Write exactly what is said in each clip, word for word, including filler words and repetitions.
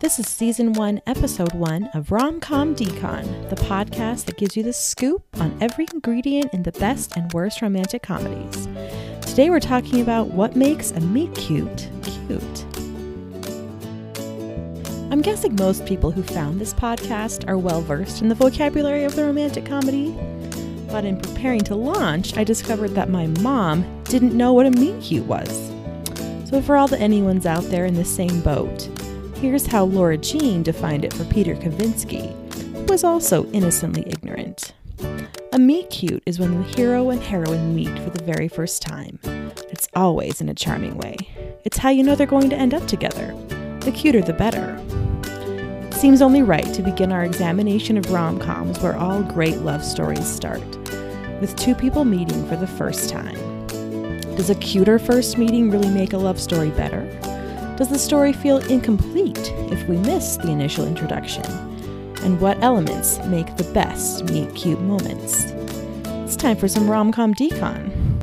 This is Season one, Episode one of Rom-Com DeCon, the podcast that gives you the scoop on every ingredient in the best and worst romantic comedies. Today we're talking about what makes a meet-cute cute. I'm guessing most people who found this podcast are well-versed in the vocabulary of the romantic comedy, but in preparing to launch, I discovered that my mom didn't know what a meet-cute was. So for all the anyones out there in the same boat, here's how Laura Jean defined it for Peter Kavinsky, who was also innocently ignorant. A meet-cute is when the hero and heroine meet for the very first time. It's always in a charming way. It's how you know they're going to end up together. The cuter the better. It seems only right to begin our examination of rom-coms where all great love stories start, with two people meeting for the first time. Does a cuter first meeting really make a love story better? Does the story feel incomplete if we miss the initial introduction? And what elements make the best meet-cute moments? It's time for some Rom-Com DeCon.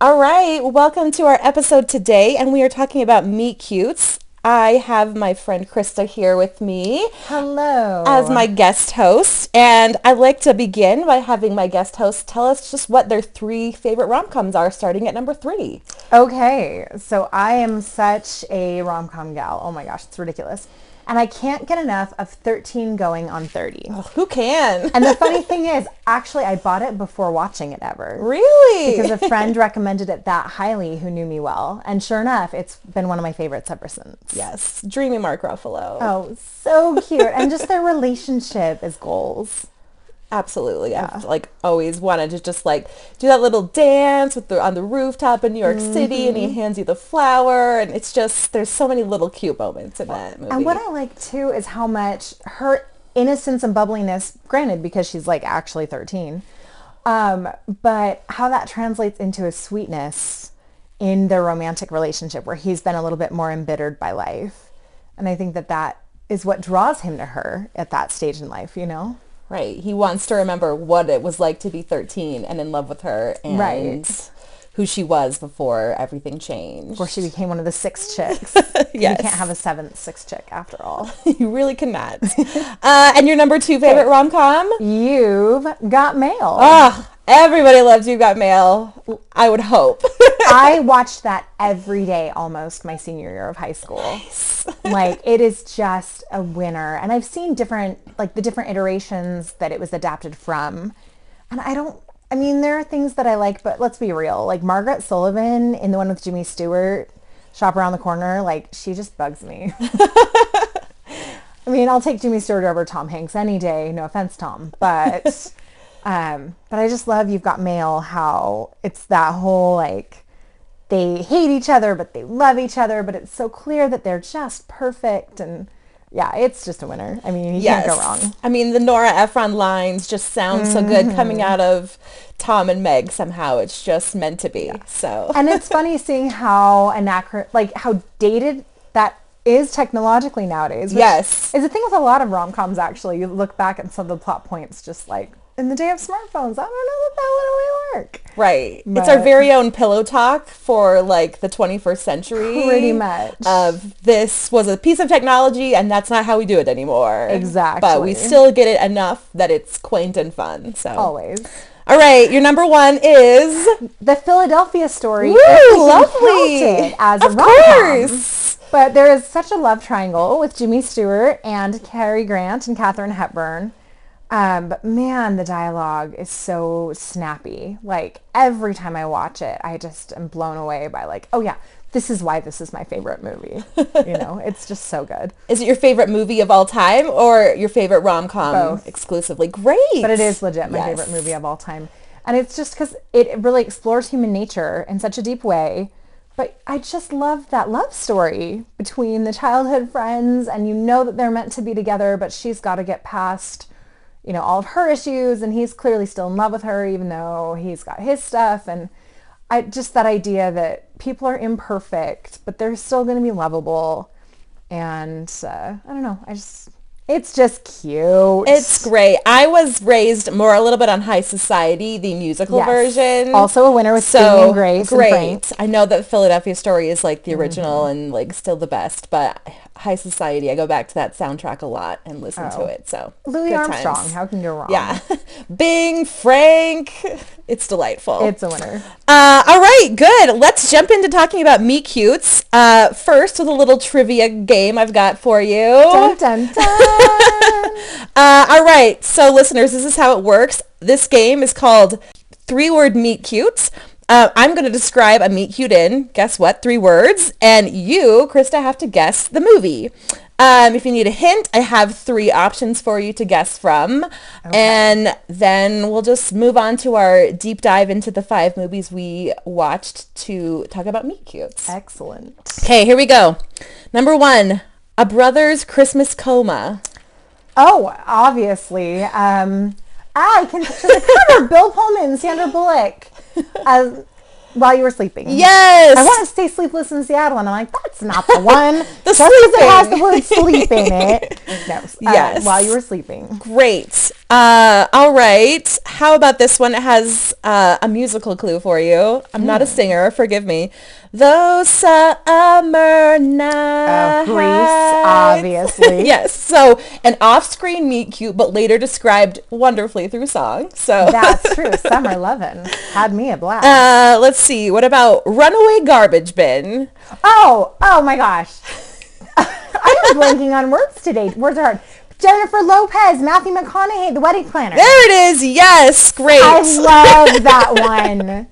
All right, welcome to our episode today, and we are talking about meet-cutes. I have my friend Krista here with me. Hello. As my guest host, and I'd like to begin by having my guest host tell us just what their three favorite rom-coms are, starting at number three. Okay, so I am such a rom-com gal. Oh my gosh, it's ridiculous. And I can't get enough of thirteen going on thirty. Oh, who can? And the funny thing is, actually, I bought it before watching it ever. Really? Because a friend recommended it that highly who knew me well. And sure enough, it's been one of my favorites ever since. Yes. Dreamy Mark Ruffalo. Oh, so cute. And just their relationship is goals. Absolutely. Yeah. I've like always wanted to just like do that little dance with the on the rooftop in New York mm-hmm. City, and he hands you the flower, and it's just there's so many little cute moments in that movie. And what I like too is how much her innocence and bubbliness, granted because she's like actually thirteen, um, but how that translates into a sweetness in their romantic relationship where he's been a little bit more embittered by life. And I think that that is what draws him to her at that stage in life, you know? Right. He wants to remember what it was like to be thirteen and in love with her and right. who she was before everything changed. Before she became one of the six chicks. Yes. You can't have a seventh, sixth chick after all. You really cannot. uh, and your number two favorite rom-com? You've Got Mail. Oh, everybody loves You've Got Mail. I would hope. I watched that every day almost my senior year of high school. Nice. Like, it is just a winner. And I've seen different, like, the different iterations that it was adapted from. And I don't, I mean, there are things that I like, but let's be real. Like, Margaret Sullivan in the one with Jimmy Stewart, Shop Around the Corner, like, she just bugs me. I mean, I'll take Jimmy Stewart over Tom Hanks any day. No offense, Tom. But, um, but I just love You've Got Mail, how it's that whole, like, they hate each other, but they love each other, but it's so clear that they're just perfect. And yeah, it's just a winner. I mean, you yes. can't go wrong. I mean, the Nora Ephron lines just sound mm-hmm. so good coming out of Tom and Meg somehow. It's just meant to be. Yeah. So, and it's funny seeing how anachron- like how dated that is technologically nowadays. Which yes. is a thing with a lot of rom-coms, actually. You look back at some of the plot points just like, in the day of smartphones, I don't know that that would really work. Right. But it's our very own pillow talk for, like, the twenty-first century. Pretty much. Of this was a piece of technology, and that's not how we do it anymore. Exactly. But we still get it enough that it's quaint and fun. So always. All right, your number one is The Philadelphia Story. Woo, lovely. As a rom-com. Of course. But there is such a love triangle with Jimmy Stewart and Cary Grant and Katharine Hepburn. Um, but man, the dialogue is so snappy. Like, every time I watch it, I just am blown away by like, oh yeah, this is why this is my favorite movie. You know, it's just so good. Is it your favorite movie of all time or your favorite rom-com? Both. Exclusively? Great. But it is legit my yes. favorite movie of all time. And it's just because it really explores human nature in such a deep way. But I just love that love story between the childhood friends, and you know that they're meant to be together, but she's got to get past, you know, all of her issues, and he's clearly still in love with her even though he's got his stuff. And I just that idea that people are imperfect but they're still going to be lovable. And uh, I don't know, I just It's just cute. It's great. I was raised more a little bit on High Society, the musical yes. version. Also a winner with so Bing and Grace great. And Frank. I know that Philadelphia Story is like the original mm-hmm. and like still the best, but High Society, I go back to that soundtrack a lot and listen oh. to it. So Louis Armstrong, times. How can you go wrong? Yeah. Bing, Frank. It's delightful. It's a winner. Uh, all right, good. Let's jump into talking about meet cutes. Uh, first with a little trivia game I've got for you. Dun, dun, dun. uh, all right, so listeners, this is how it works. This game is called Three-Word Meet Cutes. Uh, I'm going to describe a meet cute in, guess what, three words, and you, Krista, have to guess the movie. Um, if you need a hint, I have three options for you to guess from, okay. and then we'll just move on to our deep dive into the five movies we watched to talk about meet cutes. Excellent. Okay, here we go. Number one, A Brother's Christmas Coma. Oh, obviously. Um, I can picture the cover. Bill Pullman, Sandra Bullock, uh, While You Were Sleeping. Yes. I want to stay Sleepless in Seattle, and I'm like, that's not the one. the Just because it has the word sleep in it. No. Uh, yes. While You Were Sleeping. Great. Uh, all right. How about this one? It has uh, a musical clue for you. I'm mm. not a singer. Forgive me. Those summer nights. Oh, Grease, obviously. Yes. So an off-screen meet cute, but later described wonderfully through song. So that's true. Summer lovin' had me a blast. Uh, let's see. What about Runaway Garbage Bin? Oh, oh my gosh. I was blanking on words today. Words are hard. Jennifer Lopez, Matthew McConaughey, The Wedding Planner. There it is. Yes. Great. I love that one.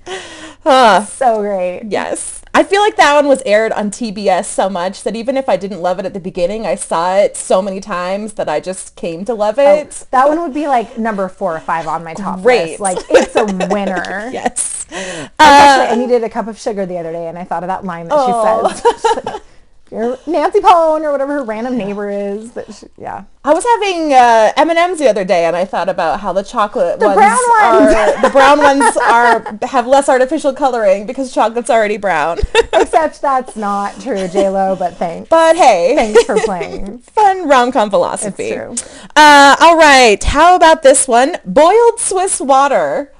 Huh. So great. Yes. I feel like that one was aired on T B S so much that even if I didn't love it at the beginning, I saw it so many times that I just came to love it. Oh, that one would be like number four or five on my top great. list. Like, it's a winner. Yes. Uh, actually, I needed a cup of sugar the other day, and I thought of that line that oh. she says. She said, Nancy Pone or whatever her random neighbor is. That she, yeah. I was having uh, M and M's the other day, and I thought about how the chocolate the ones, brown ones. Are, the brown ones are have less artificial coloring because chocolate's already brown. Except that's not true, J-Lo, but thanks. But hey. Thanks for playing. Fun rom-com philosophy. It's true. Uh, all right. How about this one? Boiled Swiss water.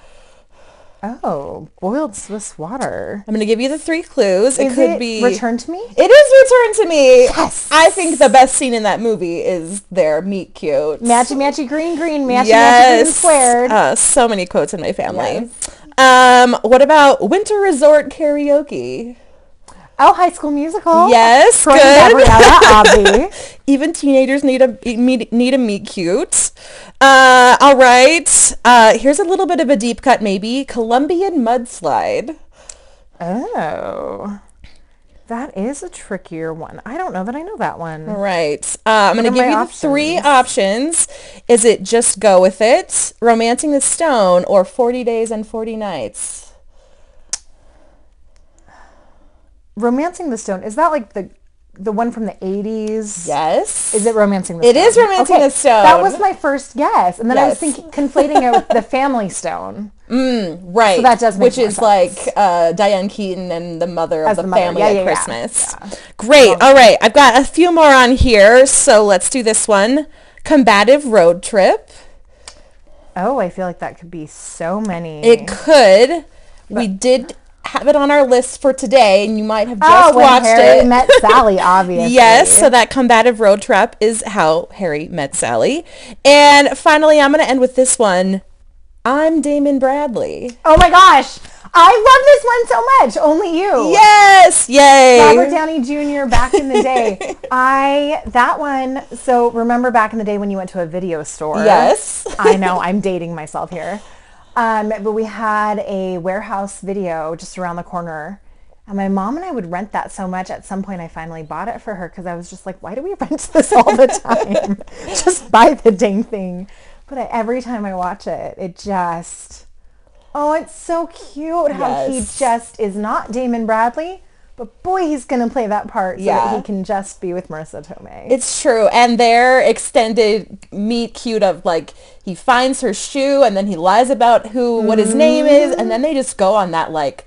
Oh, boiled Swiss water. I'm going to give you the three clues. Is it could it be Return to Me? It is Return to Me. Yes. I think the best scene in that movie is their meet cute. Matchy, matchy, green, green, matchy, yes. matchy, green, squared. Uh, so many quotes in my family. Yes. Um, what about Winter Resort Karaoke? Oh, High School Musical. Yes, Troy good. Gabriella, obvi. Even teenagers need a need a meet cute. Uh, all right. Uh, here's a little bit of a deep cut, maybe. Colombian Mudslide. Oh, that is a trickier one. I don't know that I know that one. All right. Uh, I'm going to give you options? three options. Is it Just Go With It, Romancing the Stone, or forty days and forty nights? Romancing the Stone, is that like the the one from the eighties? Yes. Is it Romancing the Stone? It is Romancing okay. the Stone. That was my first guess. And then yes. I was thinking, conflating it with The Family Stone. Mm, right. So that does make Which is sense. like uh, Diane Keaton and the mother As of the, the mother. family yeah, at yeah, Christmas. Yeah. Yeah. Great. Um, All right. I've got a few more on here. So let's do this one. Combative Road Trip. Oh, I feel like that could be so many. It could. But we did have it on our list for today, and you might have just oh, watched Harry it. When Harry Met Sally, obviously. Yes, so that combative road trip is How Harry Met Sally. And finally, I'm going to end with this one. I'm Damon Bradley. Oh my gosh. I love this one so much. Only You. Yes. Yay. Robert Downey Junior back in the day. I, that one. So remember back in the day when you went to a video store? Yes. I know. I'm dating myself here. Um, but we had a warehouse video just around the corner, and my mom and I would rent that so much. At some point, I finally bought it for her because I was just like, why do we rent this all the time? Just buy the dang thing. But I, every time I watch it, it just, oh, it's so cute how yes. he just is not Damon Bradley. But boy, he's going to play that part so yeah. that he can just be with Marissa Tomei. It's true. And their extended meet cute of, like, he finds her shoe and then he lies about who, mm-hmm. what his name is. And then they just go on that, like,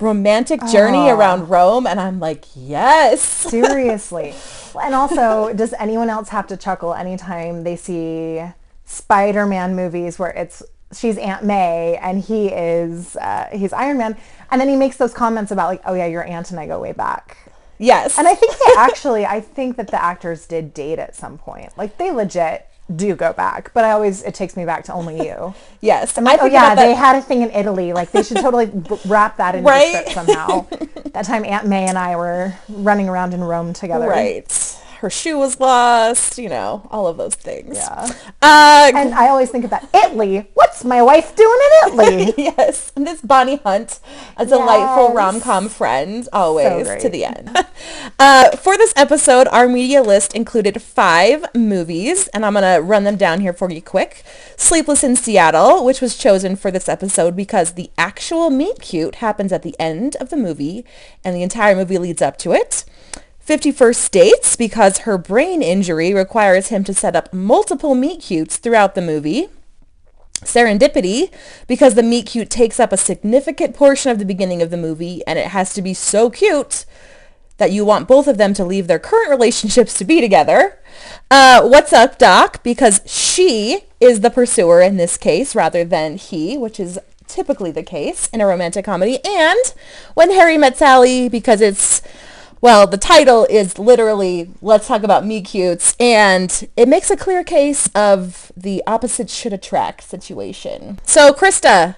romantic journey oh. around Rome, and I'm like, yes. Seriously. And also, does anyone else have to chuckle anytime they see Spider-Man movies where it's she's Aunt May and he is uh, he's Iron Man, and then he makes those comments about like, oh yeah, your aunt and I go way back. Yes. And I think they actually, I think that the actors did date at some point. Like, they legit do go back, but I always, it takes me back to Only You. Yes. I'm like, oh yeah, they had a thing in Italy. Like, they should totally b- wrap that into right? the script somehow. That time Aunt May and I were running around in Rome together. Right. Her shoe was lost, you know, all of those things. Yeah. Uh, and I always think about Italy. What's my wife doing in Italy? Yes. And this Bonnie Hunt, a delightful yes. rom-com friend, always so to the end. uh, for this episode, our media list included five movies, and I'm going to run them down here for you quick. Sleepless in Seattle, which was chosen for this episode because the actual meet-cute happens at the end of the movie, and the entire movie leads up to it. Fifty First Dates, because her brain injury requires him to set up multiple meet-cutes throughout the movie. Serendipity, because the meet-cute takes up a significant portion of the beginning of the movie, and it has to be so cute that you want both of them to leave their current relationships to be together. Uh, What's Up Doc, because she is the pursuer in this case rather than he, which is typically the case in a romantic comedy. And When Harry Met Sally, because it's... Well, the title is literally, let's talk about meet-cutes, and it makes a clear case of the opposite should attract situation. So, Krista,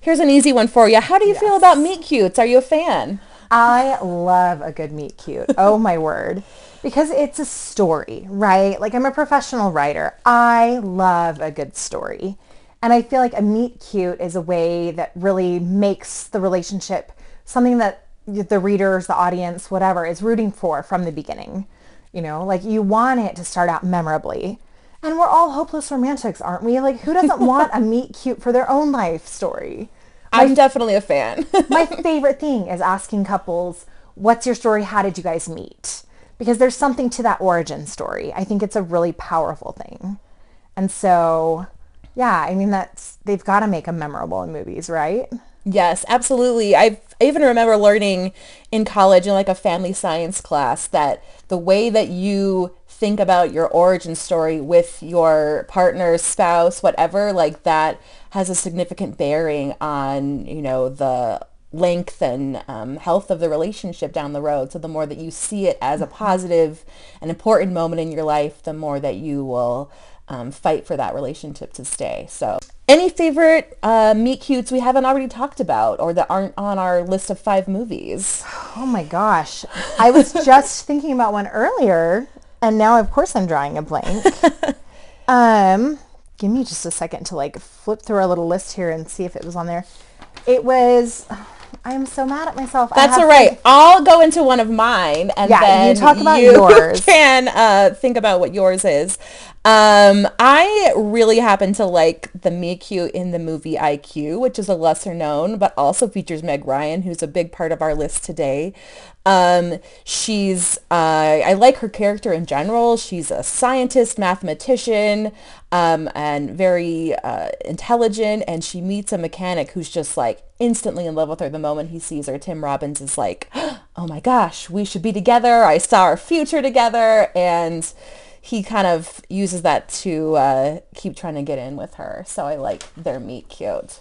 here's an easy one for you. How do you yes. feel about meet-cutes? Are you a fan? I love a good meet-cute. Oh, my word. Because it's a story, right? Like, I'm a professional writer. I love a good story. And I feel like a meet-cute is a way that really makes the relationship something that the readers, the audience, whatever, is rooting for from the beginning. You know, like, you want it to start out memorably. And we're all hopeless romantics, aren't we? Like, who doesn't want a meet cute for their own life story? My, I'm definitely a fan. My favorite thing is asking couples, what's your story? How did you guys meet? Because there's something to that origin story. I think it's a really powerful thing. And so, yeah, I mean, that's, they've got to make them memorable in movies, right? Yes, absolutely. I've, I even remember learning in college in like a family science class that the way that you think about your origin story with your partner, spouse, whatever, like that has a significant bearing on, you know, the length and um, health of the relationship down the road. So the more that you see it as a positive and important moment in your life, the more that you will um, fight for that relationship to stay. So any favorite uh, meet-cutes we haven't already talked about or that aren't on our list of five movies? Oh, my gosh. I was just thinking about one earlier, and now, of course, I'm drawing a blank. um, give me just a second to, like, flip through our little list here and see if it was on there. It was... I'm so mad at myself. That's all right. To... I'll go into one of mine, and yeah, then you, talk about you yours. can uh, think about what yours is. Um, I really happen to like the meet-cute in the movie I Q, which is a lesser known, but also features Meg Ryan, who's a big part of our list today. Um, she's, uh, I like her character in general. She's a scientist, mathematician, um, and very uh, intelligent, and she meets a mechanic who's just like instantly in love with her the moment he sees her. Tim Robbins is like, oh my gosh, we should be together. I saw our future together. And he kind of uses that to uh, keep trying to get in with her. So I like their meet cute.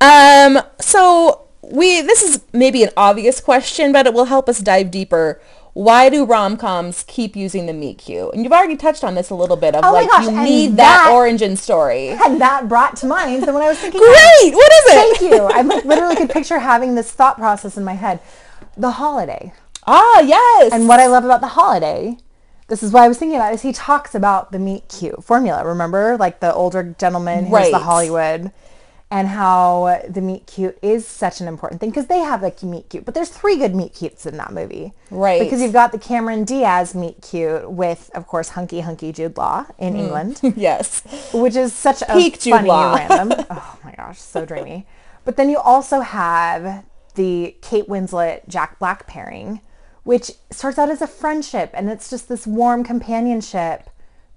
Um, so... We, this is maybe an obvious question, but it will help us dive deeper. Why do rom-coms keep using the meet-cute? And you've already touched on this a little bit of oh like, gosh, you need that, that origin story. And that brought to mind the one I was thinking Great! About, what is it? Thank you. I like, literally could picture having this thought process in my head. The Holiday. Ah, yes. And what I love about The Holiday, this is what I was thinking about, is he talks about the meet-cute formula. Remember? Like the older gentleman right. who's the Hollywood... and how the meet-cute is such an important thing, because they have a meet-cute, but there's three good meet-cutes in that movie. Right. Because you've got the Cameron Diaz meet-cute with, of course, hunky, hunky Jude Law in mm. England. Yes. Which is such Peak a Jude funny Law. Random. Oh, my gosh, so dreamy. But then you also have the Kate Winslet, Jack Black pairing, which starts out as a friendship, and it's just this warm companionship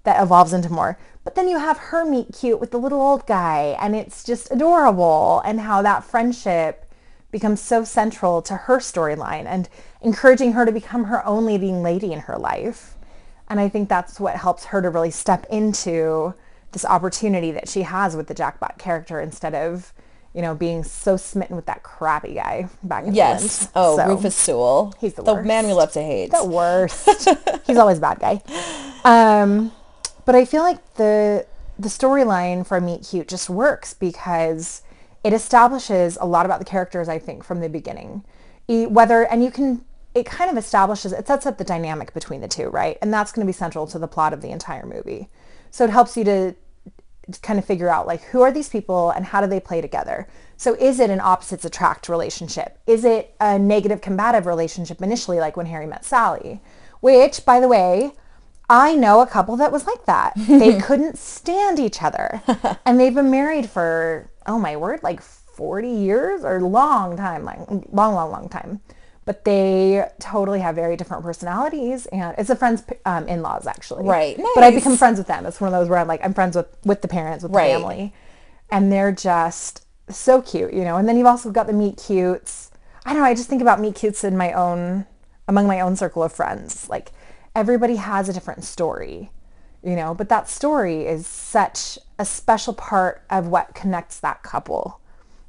that evolves into more. But then you have her meet cute with the little old guy, and it's just adorable, and how that friendship becomes so central to her storyline and encouraging her to become her own leading lady in her life. And I think that's what helps her to really step into this opportunity that she has with the Jack Black character instead of, you know, being so smitten with that crappy guy back in yes. England. Yes. Oh, so, Rufus Sewell. He's the, the worst. The man we love to hate. The worst. He's always a bad guy. Um, but I feel like the the storyline for Meet Cute just works because it establishes a lot about the characters, I think, from the beginning. Whether, and you can, it kind of establishes, it sets up the dynamic between the two, right? And that's going to be central to the plot of the entire movie. So it helps you to kind of figure out, like, who are these people and how do they play together? So is it an opposites attract relationship? Is it a negative combative relationship initially, like When Harry Met Sally? Which, by the way, I know a couple that was like that. They couldn't stand each other. And they've been married for, oh my word, like forty years or long time, like long, long, long time. But they totally have very different personalities, and it's a friend's um, in-laws, actually. Right. Nice. But I become friends with them. It's one of those where I'm like, I'm friends with, with the parents, with right. the family. And they're just so cute, you know. And then you've also got the meet cutes. I don't know, I just think about meet cutes in my own, among my own circle of friends. Like, everybody has a different story, you know. But that story is such a special part of what connects that couple.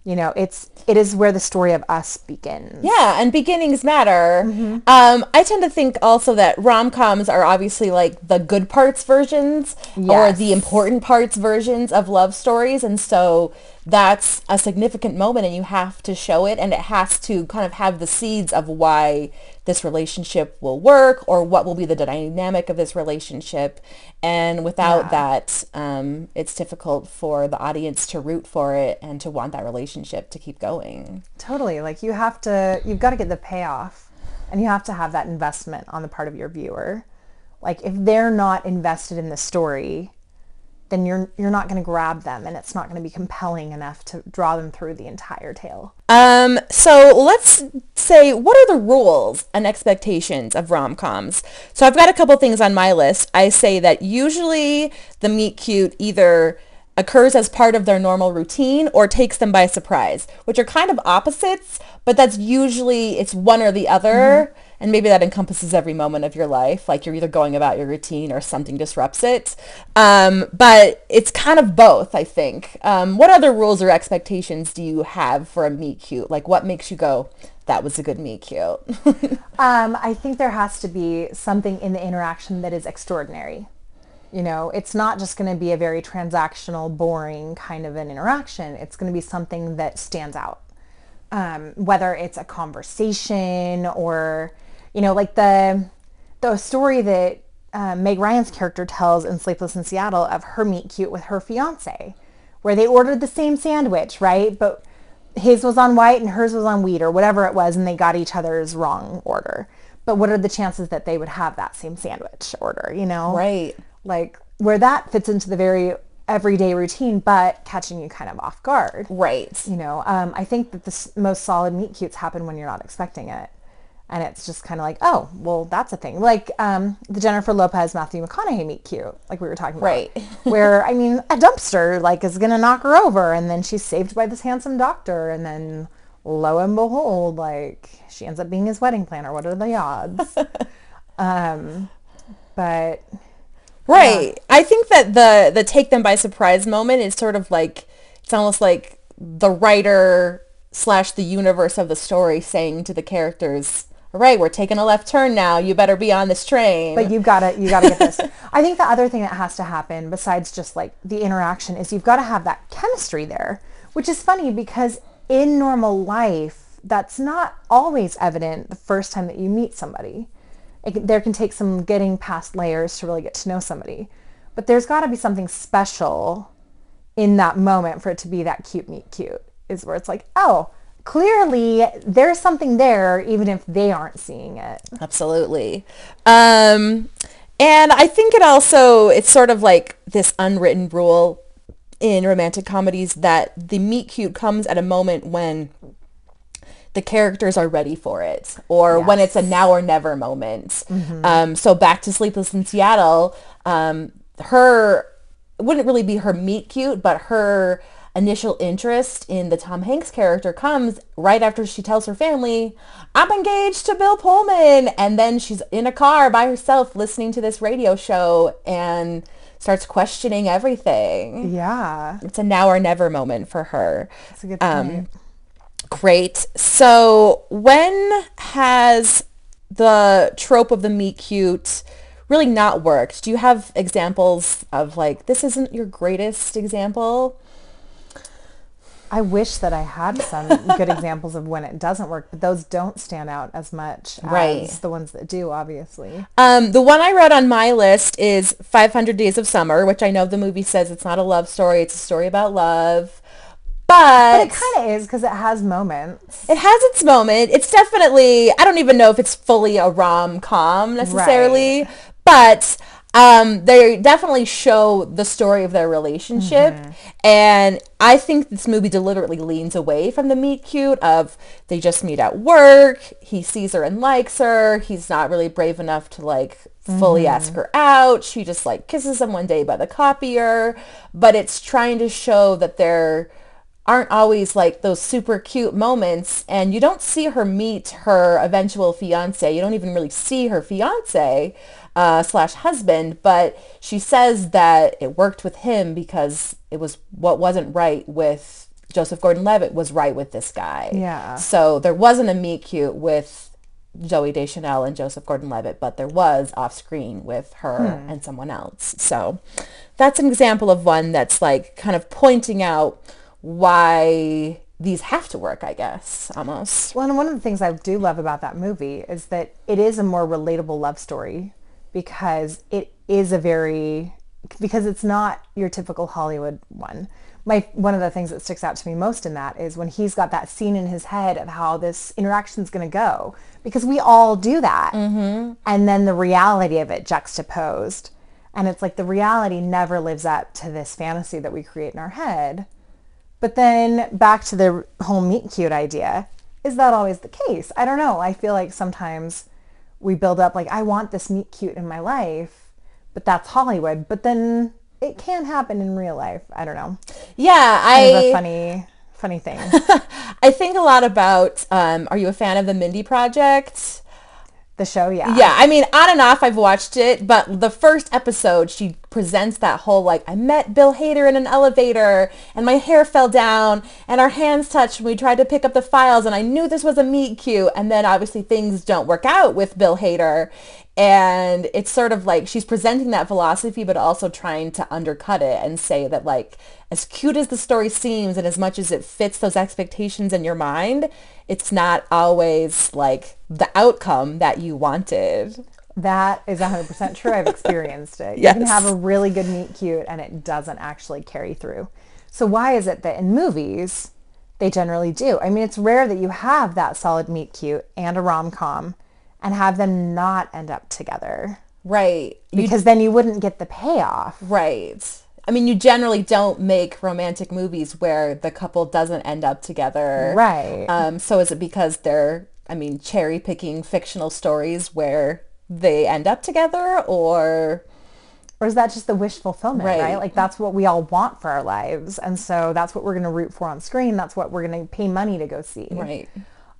You know, it's it is where the story of us begins. Yeah, and beginnings matter. Mm-hmm. um, I tend to think also that rom-coms are obviously like the good parts versions yes. or the important parts versions of love stories. And so that's a significant moment and you have to show it. And it has to kind of have the seeds of why this relationship will work or what will be the dynamic of this relationship. And without yeah. that, um, it's difficult for the audience to root for it and to want that relationship to keep going. Totally. Like you have to, you've got to get the payoff and you have to have that investment on the part of your viewer. Like if they're not invested in the story, then you're you're not going to grab them and it's not going to be compelling enough to draw them through the entire tale. Um, so let's say, what are the rules and expectations of rom-coms? So I've got a couple things on my list. I say that usually the meet cute either occurs as part of their normal routine or takes them by surprise, which are kind of opposites, but that's usually, it's one or the other. Mm-hmm. And maybe that encompasses every moment of your life. Like you're either going about your routine or something disrupts it. Um, but it's kind of both, I think. Um, what other rules or expectations do you have for a meet cute? Like what makes you go, that was a good meet cute? um, I think there has to be something in the interaction that is extraordinary. You know, it's not just going to be a very transactional, boring kind of an interaction. It's going to be something that stands out. Um, whether it's a conversation or, you know, like the the story that uh, Meg Ryan's character tells in Sleepless in Seattle of her meet cute with her fiance, where they ordered the same sandwich, right? But his was on white and hers was on wheat or whatever it was, and they got each other's wrong order. But what are the chances that they would have that same sandwich order, you know? Right. Like where that fits into the very everyday routine, but catching you kind of off guard. Right. You know, um, I think that the s- most solid meet cutes happen when you're not expecting it. And it's just kind of like, oh, well, that's a thing. Like um, the Jennifer Lopez, Matthew McConaughey meet cute, like we were talking about. Right. Where, I mean, a dumpster, like, is going to knock her over. And then she's saved by this handsome doctor. And then, lo and behold, like, she ends up being his wedding planner. What are the odds? um, but... Right. Yeah. I think that the, the take them by surprise moment is sort of like, it's almost like the writer slash the universe of the story saying to the characters, all right, we're taking a left turn now. You better be on this train. But you've got to, you got to get this. I think the other thing that has to happen besides just like the interaction is you've got to have that chemistry there, which is funny because in normal life, that's not always evident the first time that you meet somebody. It, there can take some getting past layers to really get to know somebody. But there's got to be something special in that moment for it to be that cute meet cute, is where it's like, oh, clearly there's something there even if they aren't seeing it. Absolutely. Um, and I think it also, it's sort of like this unwritten rule in romantic comedies that the meet cute comes at a moment when the characters are ready for it, or yes. when it's a now or never moment. Mm-hmm. Um, so back to Sleepless in Seattle, um, her, it wouldn't really be her meet cute, but her initial interest in the Tom Hanks character comes right after she tells her family, I'm engaged to Bill Pullman. And then she's in a car by herself listening to this radio show and starts questioning everything. Yeah. It's a now or never moment for her. That's a good point. Um, great. So when has the trope of the meet cute really not worked? Do you have examples of, like, this isn't your greatest example? I wish that I had some good examples of when it doesn't work, but those don't stand out as much right. as the ones that do, obviously. Um, the one I wrote on my list is five hundred Days of Summer, which I know the movie says it's not a love story, it's a story about love. But, but it kind of is because it has moments. It has its moment. It's definitely, I don't even know if it's fully a rom-com necessarily. Right. But um, they definitely show the story of their relationship. Mm-hmm. And I think this movie deliberately leans away from the meet cute of they just meet at work. He sees her and likes her. He's not really brave enough to, like, fully mm-hmm. ask her out. She just, like, kisses him one day by the copier. But it's trying to show that they're aren't always like those super cute moments, and you don't see her meet her eventual fiance. You don't even really see her fiance uh, slash husband, but she says that it worked with him because it was what wasn't right with Joseph Gordon-Levitt was right with this guy. Yeah. So there wasn't a meet cute with Zooey Deschanel and Joseph Gordon-Levitt, but there was off screen with her hmm. and someone else. So that's an example of one that's, like, kind of pointing out why these have to work, I guess, almost. Well, and one of the things I do love about that movie is that it is a more relatable love story because it is a very, because it's not your typical Hollywood one. My, one of the things that sticks out to me most in that is when he's got that scene in his head of how this interaction's going to go, because we all do that. Mm-hmm. And then the reality of it juxtaposed. And it's like the reality never lives up to this fantasy that we create in our head. But then back to the whole meet cute idea, is that always the case? I don't know. I feel like sometimes we build up, like, I want this meet cute in my life, but that's Hollywood. But then it can happen in real life. I don't know. Yeah. I kind of a funny, funny thing. I think a lot about, um, are you a fan of The Mindy Project? The show, yeah. Yeah, I mean, on and off I've watched it, but the first episode, she presents that whole, like, I met Bill Hader in an elevator, and my hair fell down, and our hands touched, and we tried to pick up the files, and I knew this was a meet cute, and then obviously things don't work out with Bill Hader, and it's sort of like she's presenting that philosophy, but also trying to undercut it and say that, like, as cute as the story seems, and as much as it fits those expectations in your mind, it's not always, like, the outcome that you wanted. That is one hundred percent true. I've experienced it. Yes. You can have a really good meet cute and it doesn't actually carry through. So why is it that in movies they generally do? I mean, it's rare that you have that solid meet cute and a rom-com and have them not end up together. Right. Because you, then you wouldn't get the payoff. Right. I mean, you generally don't make romantic movies where the couple doesn't end up together. Right. Um, so is it because they're, I mean, cherry picking fictional stories where they end up together, or or is that just the wish fulfillment, right? right? Like, that's what we all want for our lives. And so that's what we're going to root for on screen. That's what we're going to pay money to go see. Right.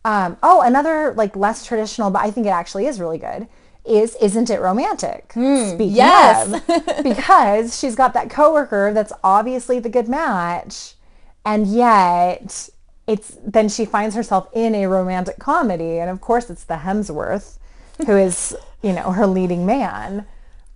Um, oh, another, like, less traditional, but I think it actually is really good, is Isn't It Romantic? Mm, Speaking yes. of, because she's got that coworker that's obviously the good match, and yet it's then she finds herself in a romantic comedy, and of course it's the Hemsworth who is, you know, her leading man.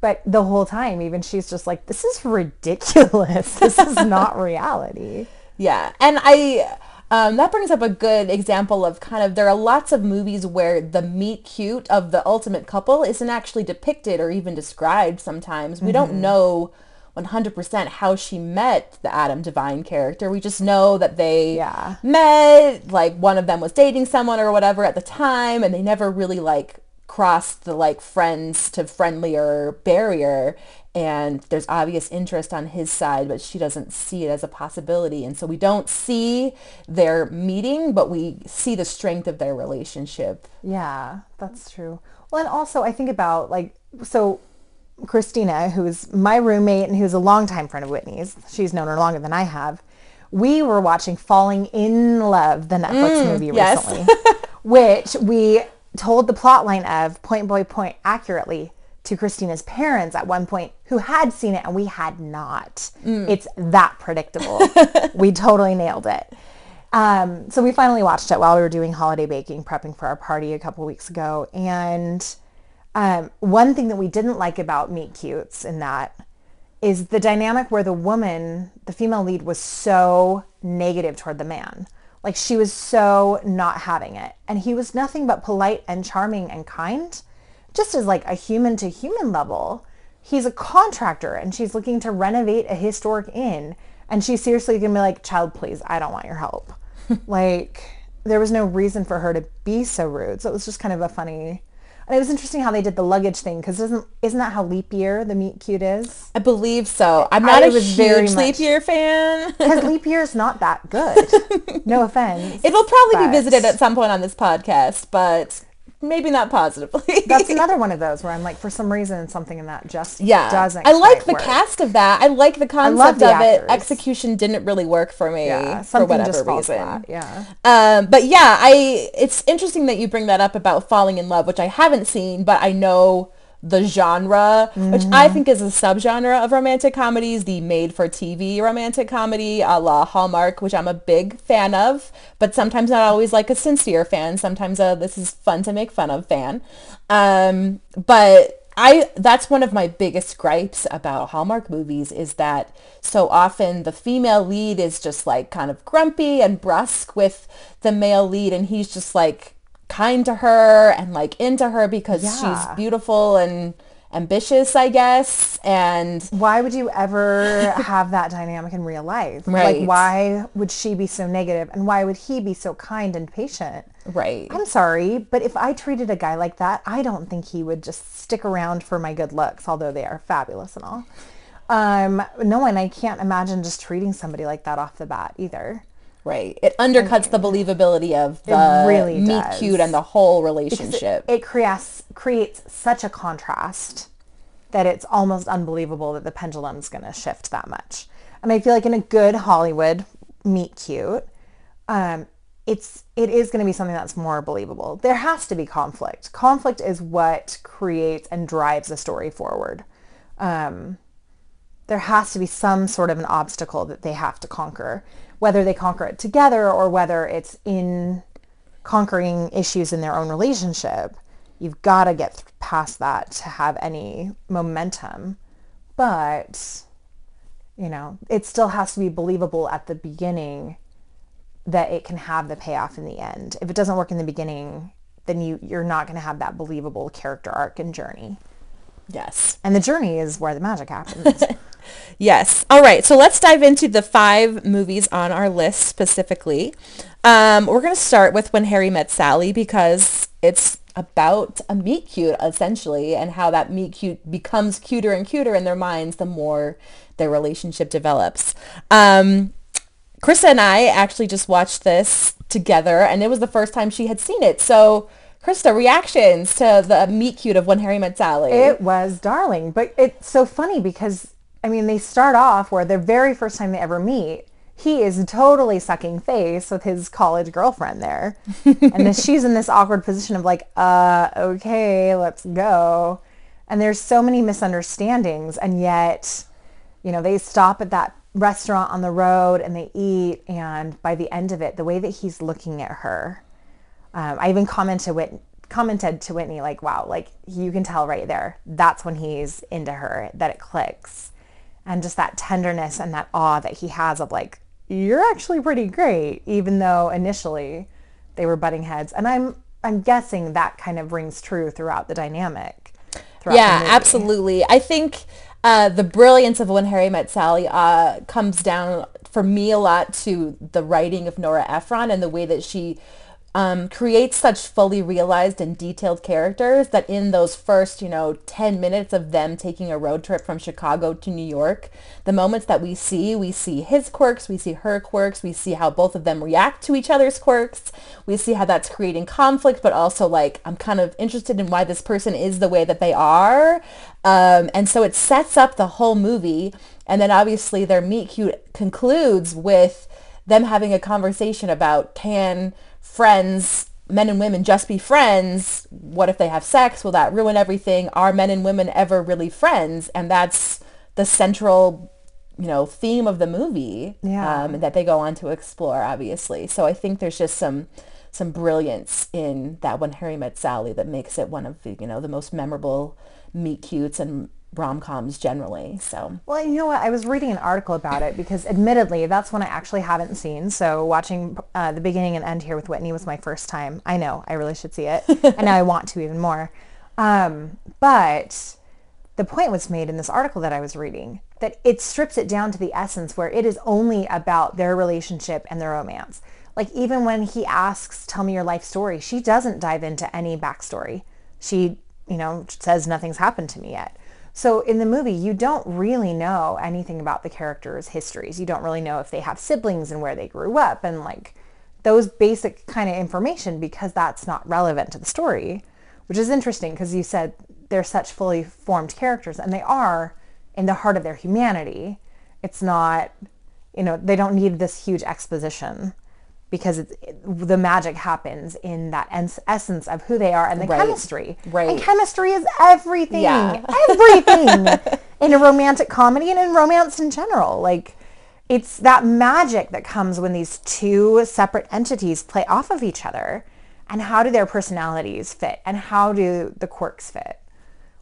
But the whole time, even she's just like, this is ridiculous. This is not reality. Yeah. And I Um, that brings up a good example of kind of, there are lots of movies where the meet cute of the ultimate couple isn't actually depicted or even described sometimes. Mm-hmm. We don't know one hundred percent how she met the Adam Devine character. We just know that they yeah. met, like, one of them was dating someone or whatever at the time, and they never really, like, crossed the, like, friends to friendlier barrier. And there's obvious interest on his side, but she doesn't see it as a possibility. And so we don't see their meeting, but we see the strength of their relationship. Yeah, that's true. Well, and also I think about, like, so Christina, who's my roommate and who's a longtime friend of Whitney's, she's known her longer than I have, we were watching Falling in Love, the Netflix mm, movie recently, yes. which we told the plot line of point by point accurately to Christina's parents at one point, who had seen it and we had not. Mm. It's that predictable. We totally nailed it. Um, so we finally watched it while we were doing holiday baking, prepping for our party a couple weeks ago. And um, one thing that we didn't like about Meet Cutes in that is the dynamic where the woman, the female lead, was so negative toward the man. Like, she was so not having it. And he was nothing but polite and charming and kind. Just as like a human to human level, he's a contractor and she's looking to renovate a historic inn, and she's seriously gonna be like, child, please, I don't want your help. Like, there was no reason for her to be so rude. So it was just kind of a funny, and it was interesting how they did the luggage thing, because isn't isn't that how leap year the meet cute is? I believe so. I'm not I a was huge very leap year fan. Because leap year is not that good. No offense. It'll probably but... be visited at some point on this podcast, but maybe not positively. That's another one of those where I'm like, for some reason, something in that just yeah. doesn't I like the work. Cast of that. I like the concept the of actors. It. Execution didn't really work for me yeah, for whatever just reason. Flat. Yeah. Um, but yeah, I. It's interesting that you bring that up about Falling in Love, which I haven't seen, but I know the genre, mm-hmm. which I think is a subgenre of romantic comedies, the made-for-T V romantic comedy a la Hallmark, which I'm a big fan of, but sometimes not always like a sincere fan. Sometimes a this is fun to make fun of fan. Um, but I that's one of my biggest gripes about Hallmark movies, is that so often the female lead is just like kind of grumpy and brusque with the male lead, and he's just like kind to her and like into her because yeah. she's beautiful and ambitious, I guess. And why would you ever have that dynamic in real life? Right. Like, why would she be so negative and why would he be so kind and patient? Right. I'm sorry, but if I treated a guy like that, I don't think he would just stick around for my good looks, although they are fabulous and all. Um, no, and I can't imagine just treating somebody like that off the bat either. Right. It undercuts I mean, the believability of the really meet does. Cute and the whole relationship. It, it creates, creates such a contrast that it's almost unbelievable that the pendulum's going to shift that much. And I feel like in a good Hollywood meet cute, um, it's, it is going to be something that's more believable. There has to be conflict. Conflict is what creates and drives a story forward. Um, there has to be some sort of an obstacle that they have to conquer, whether they conquer it together or whether it's in conquering issues in their own relationship. You've got to get past that to have any momentum. But, you know, it still has to be believable at the beginning that it can have the payoff in the end. If it doesn't work in the beginning, then you, you're not going to have that believable character arc and journey. Yes. And the journey is where the magic happens. Yes. All right. So let's dive into the five movies on our list specifically. Um, we're going to start with When Harry Met Sally, because it's about a meet cute essentially, and how that meet cute becomes cuter and cuter in their minds the more their relationship develops. Um, Krista and I actually just watched this together, and it was the first time she had seen it. So Krista, reactions to the meet cute of When Harry Met Sally. It was darling, but it's so funny because, I mean, they start off where the very first time they ever meet, he is totally sucking face with his college girlfriend there. And then she's in this awkward position of like, uh, okay, let's go. And there's so many misunderstandings. And yet, you know, they stop at that restaurant on the road and they eat. And by the end of it, the way that he's looking at her, Um, I even commented, Whit- commented to Whitney, like, wow, like, you can tell right there, that's when he's into her, that it clicks. And just that tenderness and that awe that he has of, like, you're actually pretty great, even though initially they were butting heads. And I'm I'm guessing that kind of rings true throughout the dynamic. Throughout yeah, the absolutely. I think uh, the brilliance of When Harry Met Sally uh, comes down, for me, a lot to the writing of Nora Ephron and the way that she Um, creates such fully realized and detailed characters that in those first, you know, ten minutes of them taking a road trip from Chicago to New York, the moments that we see, we see his quirks, we see her quirks, we see how both of them react to each other's quirks, we see how that's creating conflict, but also like, I'm kind of interested in why this person is the way that they are. Um, and so it sets up the whole movie. And then obviously their meet cute concludes with them having a conversation about, can friends, men and women, just be friends? What if they have sex? Will that ruin everything? Are men and women ever really friends? And that's the central, you know, theme of the movie, yeah. um, that they go on to explore, obviously. So I think there's just some some brilliance in that When Harry Met Sally that makes it one of the, you know, the most memorable meet-cutes and rom-coms generally. So, well, you know what? I was reading an article about it because, admittedly, that's one I actually haven't seen. So watching uh, the beginning and end here with Whitney was my first time. I know, I really should see it, and now I want to even more. Um, but the point was made in this article that I was reading that it strips it down to the essence, where it is only about their relationship and their romance. Like, even when he asks, "Tell me your life story," she doesn't dive into any backstory. She, you know, says nothing's happened to me yet. So in the movie, you don't really know anything about the characters' histories. You don't really know if they have siblings and where they grew up and, like, those basic kind of information, because that's not relevant to the story, which is interesting because you said they're such fully formed characters, and they are in the heart of their humanity. It's not, you know, they don't need this huge exposition because it's, it, the magic happens in that ens- essence of who they are and the right. chemistry. Right. And chemistry is everything. Yeah. Everything in a romantic comedy and in romance in general. Like, it's that magic that comes when these two separate entities play off of each other. And how do their personalities fit? And how do the quirks fit?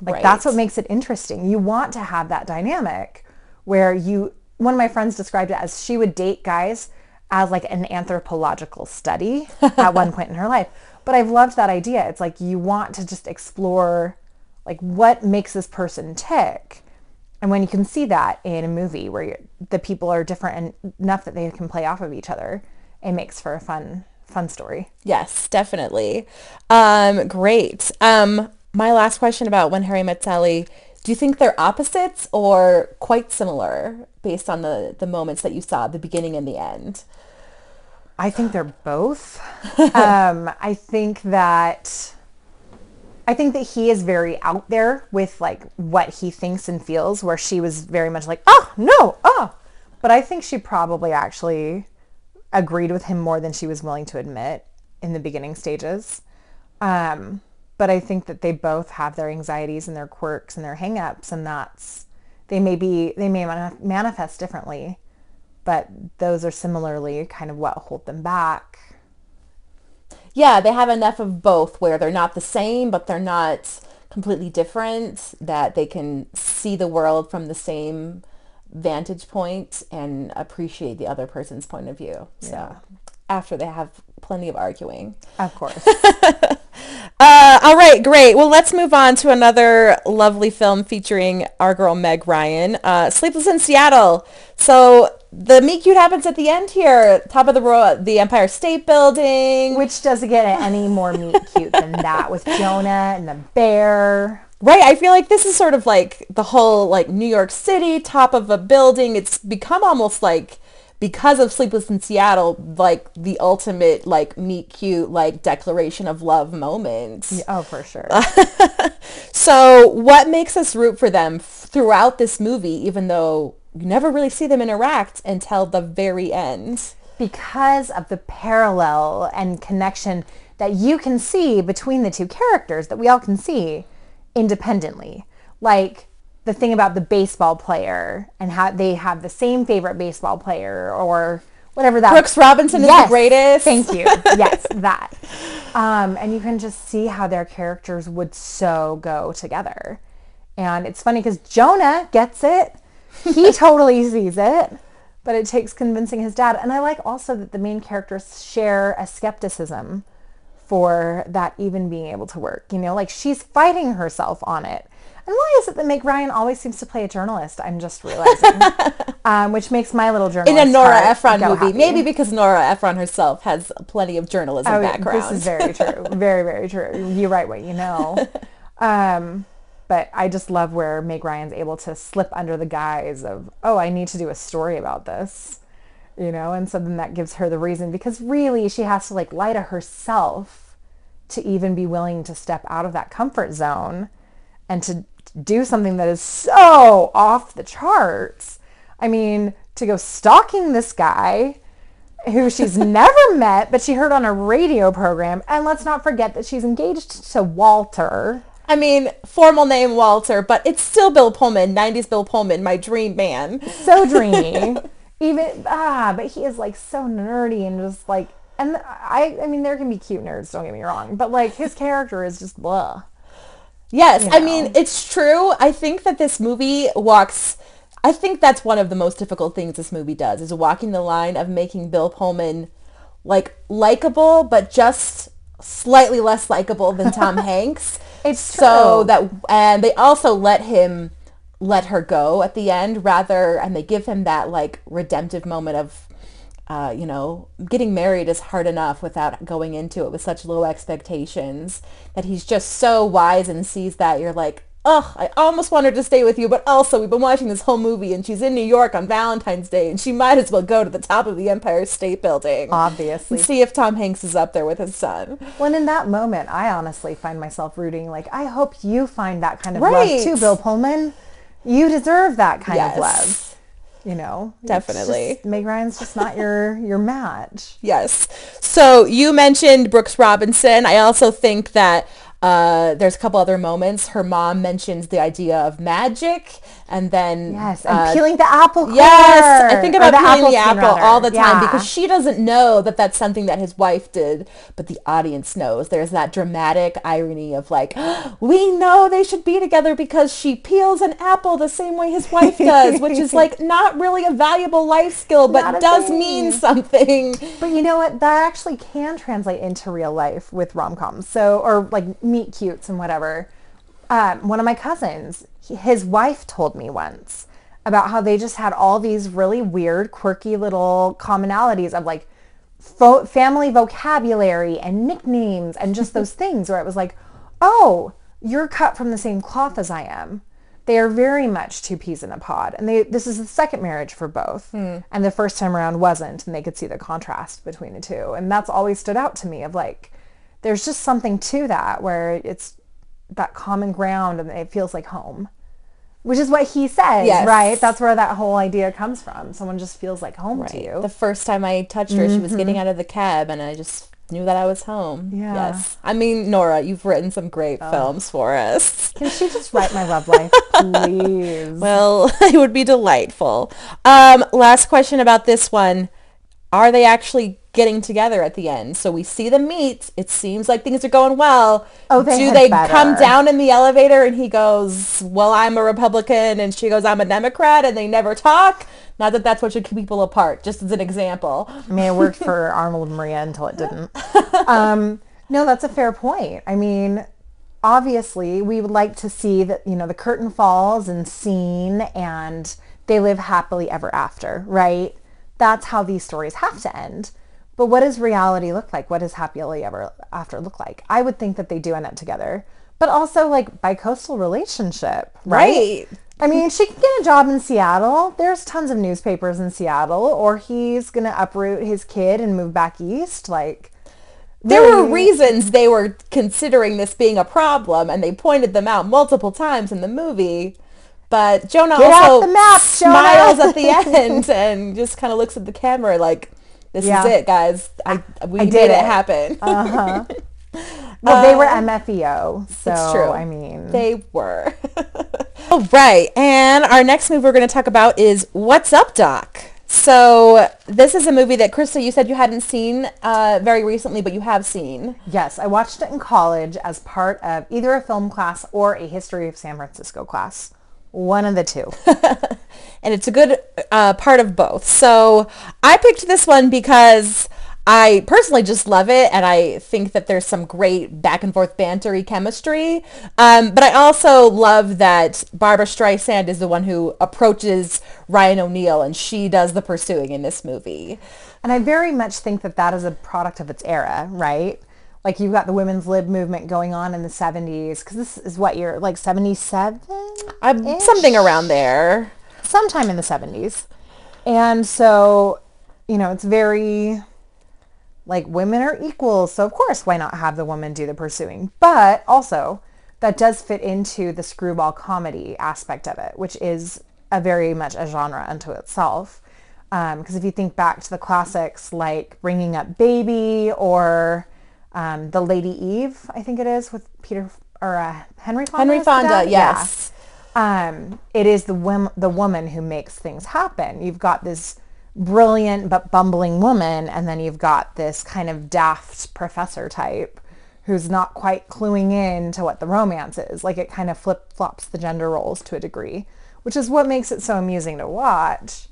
Like, right. That's what makes it interesting. You want to have that dynamic where you, one of my friends described it as she would date guys as like an anthropological study at one point in her life. But I've loved that idea. It's like, you want to just explore, like, what makes this person tick. And when you can see that in a movie where you're, the people are different enough that they can play off of each other, it makes for a fun, fun story. Yes, definitely. Um, great. Um, my last question about When Harry Met Sally, do you think they're opposites or quite similar based on the, the moments that you saw, the beginning and the end? I think they're both. um, I think that I think that he is very out there with, like, what he thinks and feels, where she was very much like, oh, no, oh. But I think she probably actually agreed with him more than she was willing to admit in the beginning stages. Um, but I think that they both have their anxieties and their quirks and their hang-ups, and that's, they may be, they may manifest differently, but those are similarly kind of what hold them back. Yeah, they have enough of both where they're not the same, but they're not completely different, that they can see the world from the same vantage point and appreciate the other person's point of view. Yeah. So after they have plenty of arguing. Of course. Uh, all right, great. Well, let's move on to another lovely film featuring our girl Meg Ryan, uh, Sleepless in Seattle. So the meet cute happens at the end here, top of the row, the Empire State Building. Which doesn't get any more meet cute than that, with Jonah and the bear. Right, I feel like this is sort of like the whole, like, New York City, top of a building. It's become almost like, because of Sleepless in Seattle, like, the ultimate, like, meet cute, like, declaration of love moment. Yeah, oh, for sure. So what makes us root for them throughout this movie, even though you never really see them interact until the very end? Because of the parallel and connection that you can see between the two characters that we all can see independently. Like, the thing about the baseball player and how they have the same favorite baseball player or whatever that Brooks was. Robinson yes. is the greatest. Thank you. Yes, that. Um, and you can just see how their characters would so go together. And it's funny because Jonah gets it. He totally sees it, but it takes convincing his dad. And I like also that the main characters share a skepticism for that even being able to work. You know, like, she's fighting herself on it. And why is it that Meg Ryan always seems to play a journalist? I'm just realizing, um, which makes my little journalist in a Nora Ephron movie. Happy. Maybe because Nora Ephron herself has plenty of journalism oh, background. This is very true. Very, very true. You write what you know. Um, but I just love where Meg Ryan's able to slip under the guise of, oh, I need to do a story about this, you know, and so then that gives her the reason, because really she has to, like, lie to herself to even be willing to step out of that comfort zone and to do something that is so off the charts. I mean, to go stalking this guy who she's never met, but she heard on a radio program. And let's not forget that she's engaged to Walter. I mean, formal name Walter, but it's still Bill Pullman, nineties Bill Pullman, my dream man. So dreamy. Even, ah, but he is like so nerdy and just like, and I, I mean, there can be cute nerds, don't get me wrong, but like his character is just blah. Yes, you know. I mean, it's true. I think that this movie walks, I think that's one of the most difficult things this movie does, is walking the line of making Bill Pullman like likable, but just slightly less likable than Tom Hanks. It's so true. That, and they also let him let her go at the end, rather, and they give him that like redemptive moment of, uh, you know, getting married is hard enough without going into it with such low expectations, that he's just so wise and sees that you're like, oh, I almost want her to stay with you, but also we've been watching this whole movie and she's in New York on Valentine's Day and she might as well go to the top of the Empire State Building. Obviously. And see if Tom Hanks is up there with his son. When in that moment, I honestly find myself rooting, like, I hope you find that kind of right. love too, Bill Pullman. You deserve that kind yes. of love. You know, definitely. Just, Meg Ryan's just not your your match. Yes. So you mentioned Brooks Robinson. I also think that Uh, there's a couple other moments. Her mom mentions the idea of magic, and then yes, and uh, peeling the apple core. Yes, I think about peeling the apple all the time, because she doesn't know that that's something that his wife did, but the audience knows. There's that dramatic irony of like, we know they should be together because she peels an apple the same way his wife does, which is like not really a valuable life skill, but does mean something. But you know what? That actually can translate into real life with rom-coms. So, or like meet cutes and whatever. Um, one of my cousins, he, his wife told me once about how they just had all these really weird, quirky little commonalities of like fo- family vocabulary and nicknames and just those things where it was like, oh, you're cut from the same cloth as I am. They are very much two peas in a pod. And they, this is the second marriage for both. Mm. And the first time around wasn't, and they could see the contrast between the two. And that's always stood out to me of like, there's just something to that where it's that common ground and it feels like home, which is what he says, yes. right? That's where that whole idea comes from. Someone just feels like home right. to you. The first time I touched her, mm-hmm. she was getting out of the cab and I just knew that I was home. Yeah. Yes. I mean, Nora, you've written some great oh. films for us. Can she just write my love life, please? Well, it would be delightful. Um, last question about this one. Are they actually getting together at the end? So we see them meet. It seems like things are going well. Oh, they do they better. Come down in the elevator and he goes, well, I'm a Republican, and she goes, I'm a Democrat, and they never talk? Not that that's what should keep people apart, just as an example. I mean, it worked for Arnold and Maria until it didn't. Um, no, that's a fair point. I mean, obviously, we would like to see that, you know, the curtain falls and scene and they live happily ever after, right? That's how these stories have to end. But what does reality look like? What does happily ever after look like? I would think that they do end up together, but also like bi-coastal relationship, right? right. I mean, she can get a job in Seattle. There's tons of newspapers in Seattle, or he's going to uproot his kid and move back east. Like, there really were reasons they were considering this being a problem, and they pointed them out multiple times in the movie. But Jonah Get also the map, smiles Jonah. At the end and just kind of looks at the camera like, this yeah. is it, guys. I, we I did made it, it happen. Uh-huh. Well, um, they were M F E O, so it's true. I mean. They were. All right. And our next movie we're going to talk about is What's Up, Doc? So this is a movie that, Krista, you said you hadn't seen uh, very recently, but you have seen. Yes. I watched it in college as part of either a film class or a history of San Francisco class. One of the two. And it's a good uh, part of both. So I picked this one because I personally just love it, and I think that there's some great back and forth bantery chemistry. Um, but I also love that Barbra Streisand is the one who approaches Ryan O'Neal, and she does the pursuing in this movie. And I very much think that that is a product of its era, right? Like, you've got the women's lib movement going on in the seventies, because this is what year, like seventy-seven? I'm something around there. Sometime in the seventies. And so, you know, it's very, like, women are equal, so of course, why not have the woman do the pursuing? But also, that does fit into the screwball comedy aspect of it, which is a very much a genre unto itself. Because um, if you think back to the classics like Bringing Up Baby or um, The Lady Eve, I think it is, with Peter or uh, Henry Fonda. Henry Fonda, yes. Yeah. Um, it is the wom- the woman who makes things happen. You've got this brilliant but bumbling woman, and then you've got this kind of daft professor type who's not quite cluing in to what the romance is. Like, it kind of flip-flops the gender roles to a degree, which is what makes it so amusing to watch.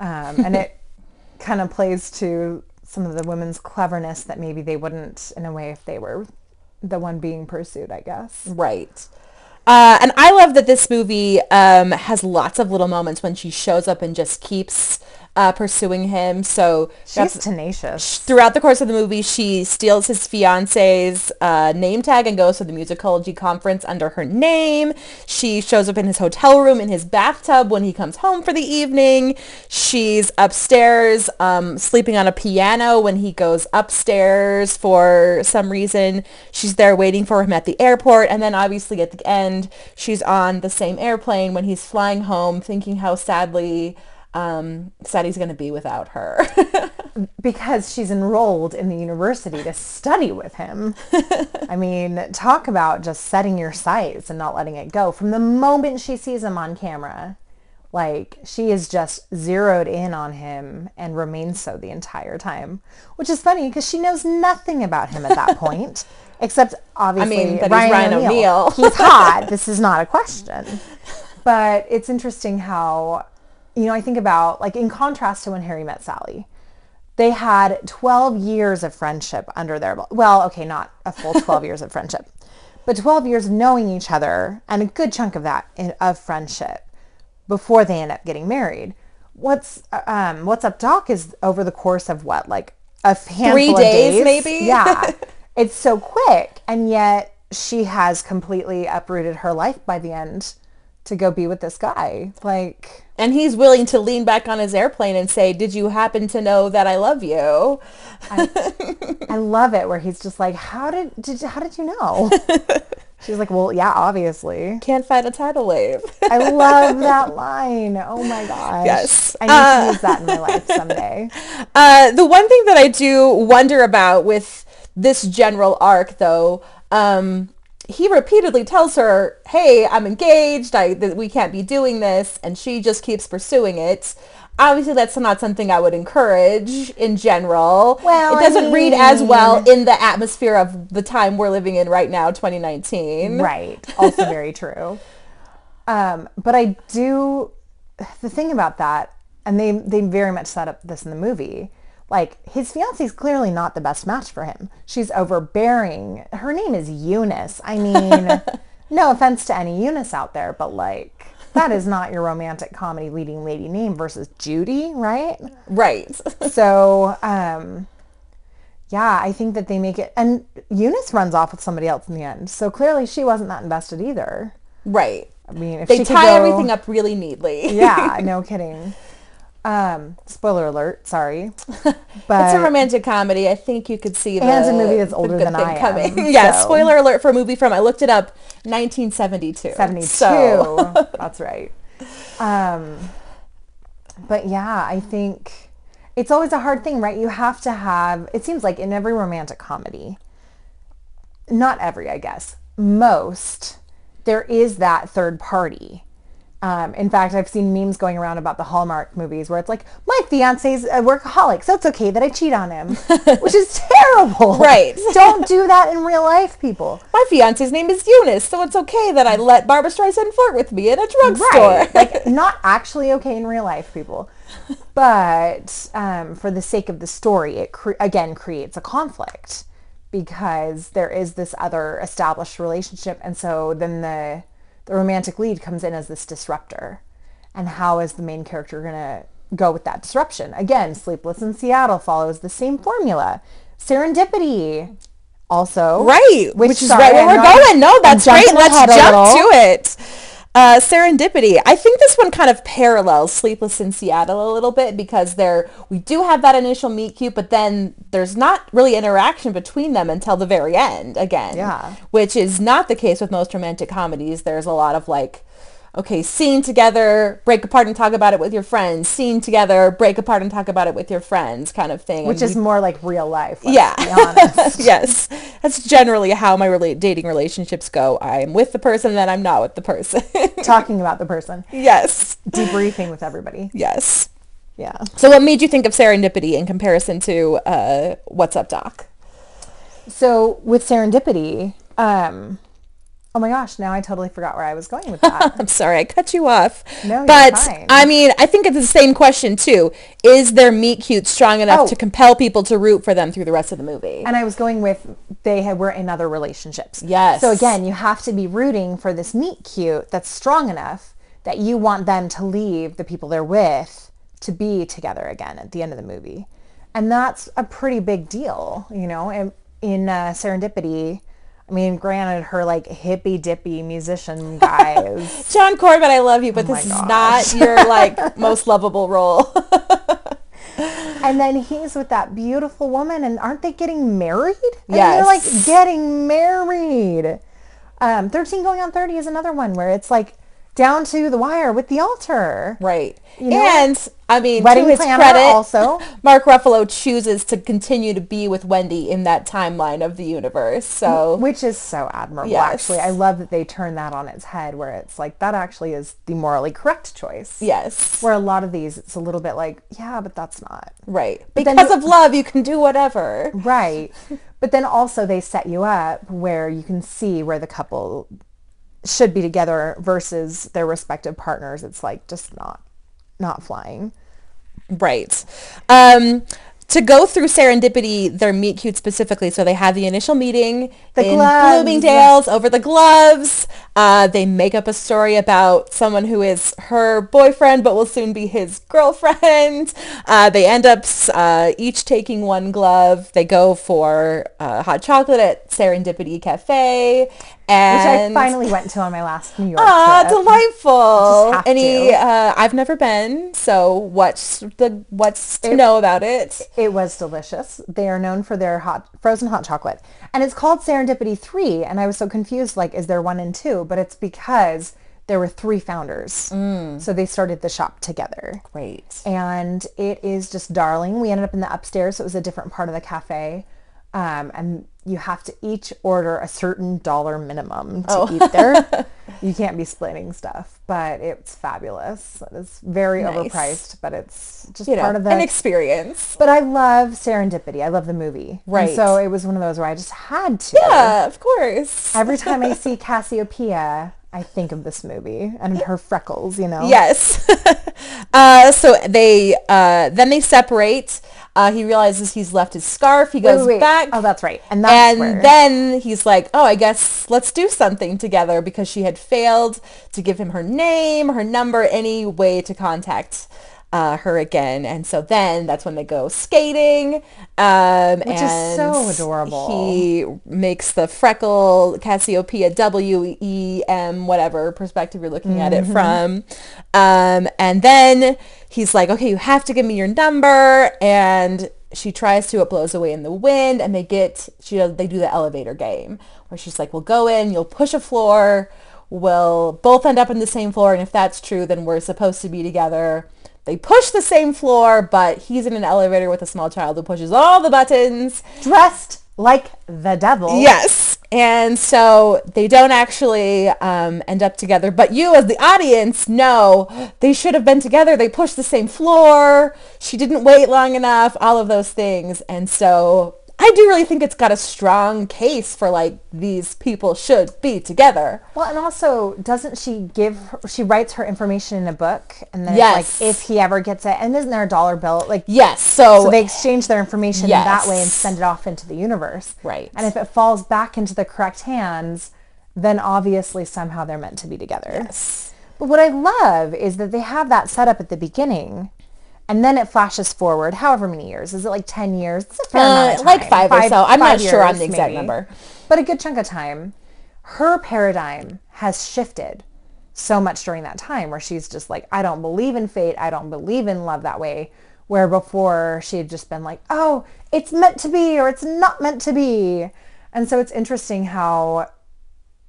Um, and it kind of plays to some of the women's cleverness that maybe they wouldn't in a way if they were the one being pursued, I guess. Right. Uh, and I love that this movie um, has lots of little moments when she shows up and just keeps uh, pursuing him. So she's tenacious. Throughout the course of the movie, she steals his fiance's uh, name tag and goes to the musicology conference under her name. She shows up in his hotel room in his bathtub when he comes home for the evening. She's upstairs um, sleeping on a piano when he goes upstairs for some reason. She's there waiting for him at the airport, and then obviously at the end, she's on the same airplane when he's flying home, thinking how sadly um, sad he's going to be without her. Because she's enrolled in the university to study with him. I mean, talk about just setting your sights and not letting it go. From the moment she sees him on camera, like, she is just zeroed in on him and remains so the entire time, which is funny because she knows nothing about him at that point. Except, obviously, I mean, that Ryan, Ryan O'Neal. O'Neal. He's hot. This is not a question. But it's interesting how, you know, I think about, like, in contrast to When Harry Met Sally, they had twelve years of friendship under their belt. Well, okay, not a full twelve years of friendship, but twelve years of knowing each other, and a good chunk of that in, of friendship before they end up getting married. What's um, What's Up Doc is over the course of what, like a handful Three days, of days? Maybe? Yeah. It's so quick, and yet she has completely uprooted her life by the end to go be with this guy. Like, and he's willing to lean back on his airplane and say, "Did you happen to know that I love you?" I, I love it where he's just like, "How did did how did you know?" She's like, "Well, yeah, obviously. Can't fight a tidal wave." I love that line. Oh my gosh. Yes. I need uh, to use that in my life someday. Uh, the one thing that I do wonder about with this general arc, though, um, he repeatedly tells her, "Hey, I'm engaged. I th- we can't be doing this," and she just keeps pursuing it. Obviously, that's not something I would encourage in general. Well, it doesn't I mean, read as well in the atmosphere of the time we're living in right now, twenty nineteen. Right. Also very true. Um, but I do the thing about that, and they they very much set up this in the movie. Like, his fiancee's clearly not the best match for him. She's overbearing. Her name is Eunice. I mean, no offense to any Eunice out there, but, like, that is not your romantic comedy leading lady name versus Judy, right? Right. So, um, yeah, I think that they make it. And Eunice runs off with somebody else in the end. So clearly she wasn't that invested either. Right. I mean, if they she tie go, everything up really neatly. Yeah, no kidding. Um, spoiler alert, sorry. But it's a romantic comedy. I think you could see the, and a movie that's older than I am. So. Yeah, spoiler alert for a movie from, I looked it up, nineteen seventy-two. seventy-two. So. That's right. Um, but yeah, I think it's always a hard thing, right? You have to have, it seems like in every romantic comedy, not every, I guess, most, there is that third party. Um, in fact, I've seen memes going around about the Hallmark movies where it's like, my fiance's a workaholic, so it's okay that I cheat on him, which is terrible. Right. Don't do that in real life, people. My fiance's name is Eunice, so it's okay that I let Barbra Streisand flirt with me at a drugstore. Right. Like, not actually okay in real life, people. But um, for the sake of the story, it cre- again creates a conflict because there is this other established relationship, and so then the The romantic lead comes in as this disruptor. And how is the main character going to go with that disruption? Again, Sleepless in Seattle follows the same formula. Serendipity also. Right, which, which is right where we're going. No, that's right. Let's jump to it. Uh, serendipity. I think this one kind of parallels Sleepless in Seattle a little bit because there we do have that initial meet cute, but then there's not really interaction between them until the very end again. Yeah. Which is not the case with most romantic comedies. There's a lot of like, Okay, scene together, break apart and talk about it with your friends. Scene together, break apart and talk about it with your friends, kind of thing. Which and is we, more like real life. Let's yeah. Be honest. Yes. That's generally how my rela- dating relationships go. I'm with the person, then I'm not with the person. Talking about the person. Yes. Debriefing with everybody. Yes. Yeah. So what made you think of Serendipity in comparison to uh, What's Up Doc? So with Serendipity, um, oh my gosh, now I totally forgot where I was going with that. I'm sorry, I cut you off. No, you're but, fine. I mean, I think it's the same question, too. Is their meet-cute strong enough oh. to compel people to root for them through the rest of the movie? And I was going with they had, were in other relationships. Yes. So again, you have to be rooting for this meet-cute that's strong enough that you want them to leave the people they're with to be together again at the end of the movie. And that's a pretty big deal, you know? In, in uh, Serendipity... I mean, granted, her, like, hippy-dippy musician guys. John Corbett, I love you, but oh this gosh. is not your, like, most lovable role. And then he's with that beautiful woman, and aren't they getting married? And yes. they're, like, getting married. Um, thirteen going on thirty is another one where it's, like, down to the wire with the altar. Right. You know? And, I mean, Wedding to his credit, also. Mark Ruffalo chooses to continue to be with Wendy in that timeline of the universe. So, which is so admirable, yes. actually. I love that they turn that on its head where it's like, that actually is the morally correct choice. Yes. Where a lot of these, it's a little bit like, yeah, but that's not. Right. But because you, of love, you can do whatever. Right. But then also they set you up where you can see where the couple... should be together versus their respective partners. It's like just not not flying. Right. Um to go through Serendipity, their meet cute specifically, so they have the initial meeting the in gloves. Bloomingdale's yes. over the gloves. Uh they make up a story about someone who is her boyfriend but will soon be his girlfriend. Uh they end up uh each taking one glove. They go for uh hot chocolate at Serendipity Cafe. And which I finally went to on my last New York ah, trip. Ah, delightful. Just have Any, to. Uh, I've never been, so what's the what's to it, know about it? It was delicious. They are known for their hot frozen hot chocolate. And it's called Serendipity three, and I was so confused, like, is there one and two? But it's because there were three founders. Mm. So they started the shop together. Great. And it is just darling. We ended up in the upstairs. So it was a different part of the cafe. Um, and you have to each order a certain dollar minimum to oh. eat there. You can't be splitting stuff, but it's fabulous. It's very nice. Overpriced, but it's just you part know, of the an experience. But I love Serendipity. I love the movie. Right. And so it was one of those where I just had to. Yeah, of course. Every time I see Cassiopeia, I think of this movie and her freckles, you know? Yes. uh, so they, uh, then they separate. Uh, he realizes he's left his scarf. He goes wait, wait. back. Oh, that's right. And, that's and where... then he's like, oh, I guess let's do something together because she had failed to give him her name, her number, any way to contact uh, her again. And so then that's when they go skating. Um, Which and is so adorable. He makes the freckle Cassiopeia W E M whatever perspective you're looking mm-hmm. at it from. Um, and then he's like, okay, you have to give me your number. And she tries to, it blows away in the wind. And they get, she they do the elevator game where she's like, we'll go in, you'll push a floor. We'll both end up in the same floor. And if that's true, then we're supposed to be together. They push the same floor, but he's in an elevator with a small child who pushes all the buttons. Dressed like the devil. Yes. And so they don't actually um, end up together. But you as the audience know they should have been together. They pushed the same floor. She didn't wait long enough. All of those things. And so I do really think it's got a strong case for, like, these people should be together. Well, and also, doesn't she give, her, she writes her information in a book, and then, yes. like, if he ever gets it, and isn't there a dollar bill? Like, yes, so. So they exchange their information yes. that way and send it off into the universe. Right. And if it falls back into the correct hands, then obviously somehow they're meant to be together. Yes. But what I love is that they have that set up at the beginning. And then it flashes forward however many years. Is it like ten years? It's a fair uh, amount of time. Like five, five or so. I'm not sure on the exact maybe. number. But a good chunk of time. Her paradigm has shifted so much during that time where she's just like, I don't believe in fate. I don't believe in love that way. Where before she had just been like, oh, it's meant to be or it's not meant to be. And so it's interesting how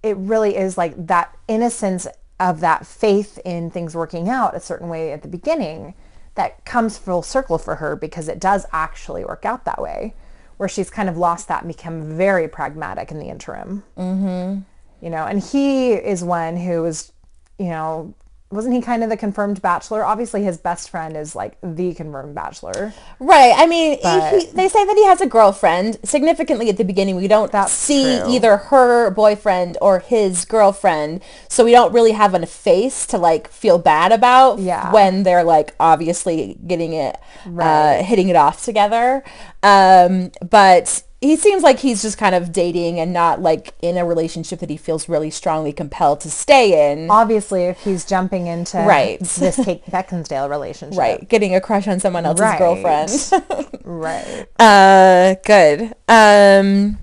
it really is like that innocence of that faith in things working out a certain way at the beginning that comes full circle for her, because it does actually work out that way, where she's kind of lost that and become very pragmatic in the interim. Mm-hmm. You know, and he is one who is, you know, wasn't he kind of the confirmed bachelor? Obviously, his best friend is, like, the confirmed bachelor. Right. I mean, he, they say that he has a girlfriend. Significantly, at the beginning, we don't see true. either her boyfriend or his girlfriend, so we don't really have a face to, like, feel bad about yeah. when they're, like, obviously getting it, right. uh, hitting it off together. Um, but... he seems like he's just kind of dating and not, like, in a relationship that he feels really strongly compelled to stay in. Obviously, if he's jumping into right. this Kate Beckinsdale relationship. Right. Getting a crush on someone else's right. girlfriend. right. Uh, good. Um,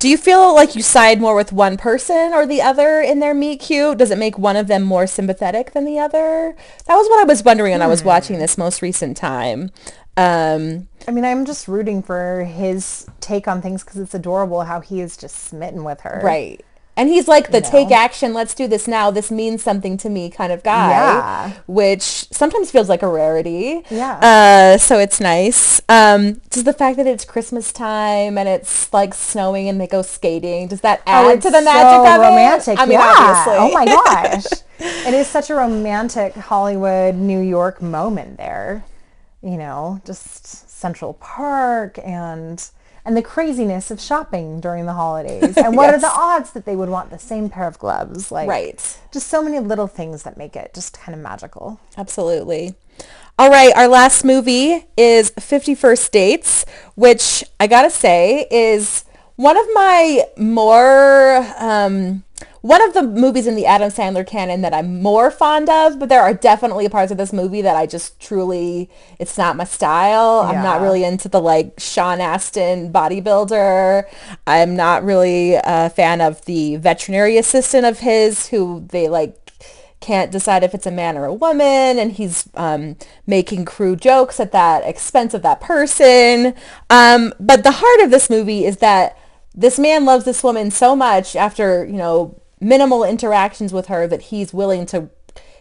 do you feel like you side more with one person or the other in their meet cute? Does it make one of them more sympathetic than the other? That was what I was wondering when hmm. I was watching this most recent time. Um, I mean, I'm just rooting for his take on things because it's adorable how he is just smitten with her. Right. And he's like the you know? take action, let's do this now, this means something to me kind of guy, yeah. which sometimes feels like a rarity. Yeah. Uh, so it's nice. Um, does the fact that it's Christmas time and it's like snowing and they go skating, does that add oh, to the magic so of romantic. it? I mean, yeah. obviously. Oh my gosh. It is such a romantic Hollywood, New York moment there. You know, just Central Park and and the craziness of shopping during the holidays. And what yes. are the odds that they would want the same pair of gloves? Like, right. just so many little things that make it just kind of magical. Absolutely. All right, our last movie is Fifty First Dates, which I gotta say is one of my more... Um, one of the movies in the Adam Sandler canon that I'm more fond of, but there are definitely parts of this movie that I just truly, it's not my style. Yeah. I'm not really into the, like, Sean Astin bodybuilder. I'm not really a fan of the veterinary assistant of his who they, like, can't decide if it's a man or a woman, and he's um, making crude jokes at that expense of that person. Um, but the heart of this movie is that this man loves this woman so much after, you know, minimal interactions with her that he's willing to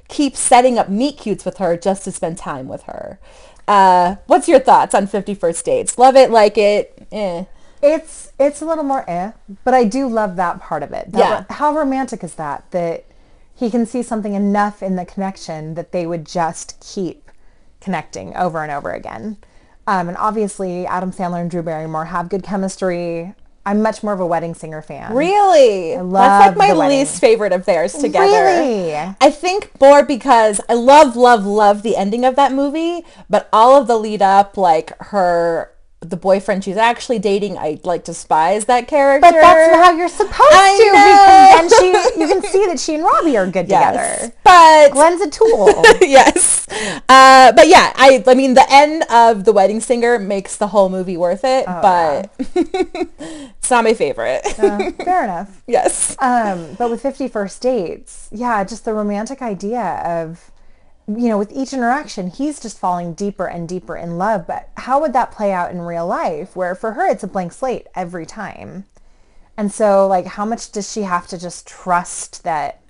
keep setting up meet-cutes with her just to spend time with her. Uh, what's your thoughts on Fifty First Dates? Love it, like it, eh. It's, it's a little more eh, but I do love that part of it. That, yeah. How romantic is that? That he can see something enough in the connection that they would just keep connecting over and over again. Um, and obviously, Adam Sandler and Drew Barrymore have good chemistry. I'm much more of a Wedding Singer fan. Really? I love That's like my least favorite of theirs together. Really? I think more because I love, love, love the ending of that movie, but all of the lead up, like her, the boyfriend she's actually dating, I like despise that character. But that's how you're supposed I to. Know. Because then she, you can see that she and Robbie are good yes, together. But Glenn's a tool. yes. Uh, but yeah, I I mean, the end of The Wedding Singer makes the whole movie worth it, oh, but yeah. it's not my favorite. uh, fair enough. Yes. Um, but with Fifty First Dates, yeah, just the romantic idea of, you know, with each interaction, he's just falling deeper and deeper in love. But how would that play out in real life, where for her, it's a blank slate every time? And so, like, how much does she have to just trust that,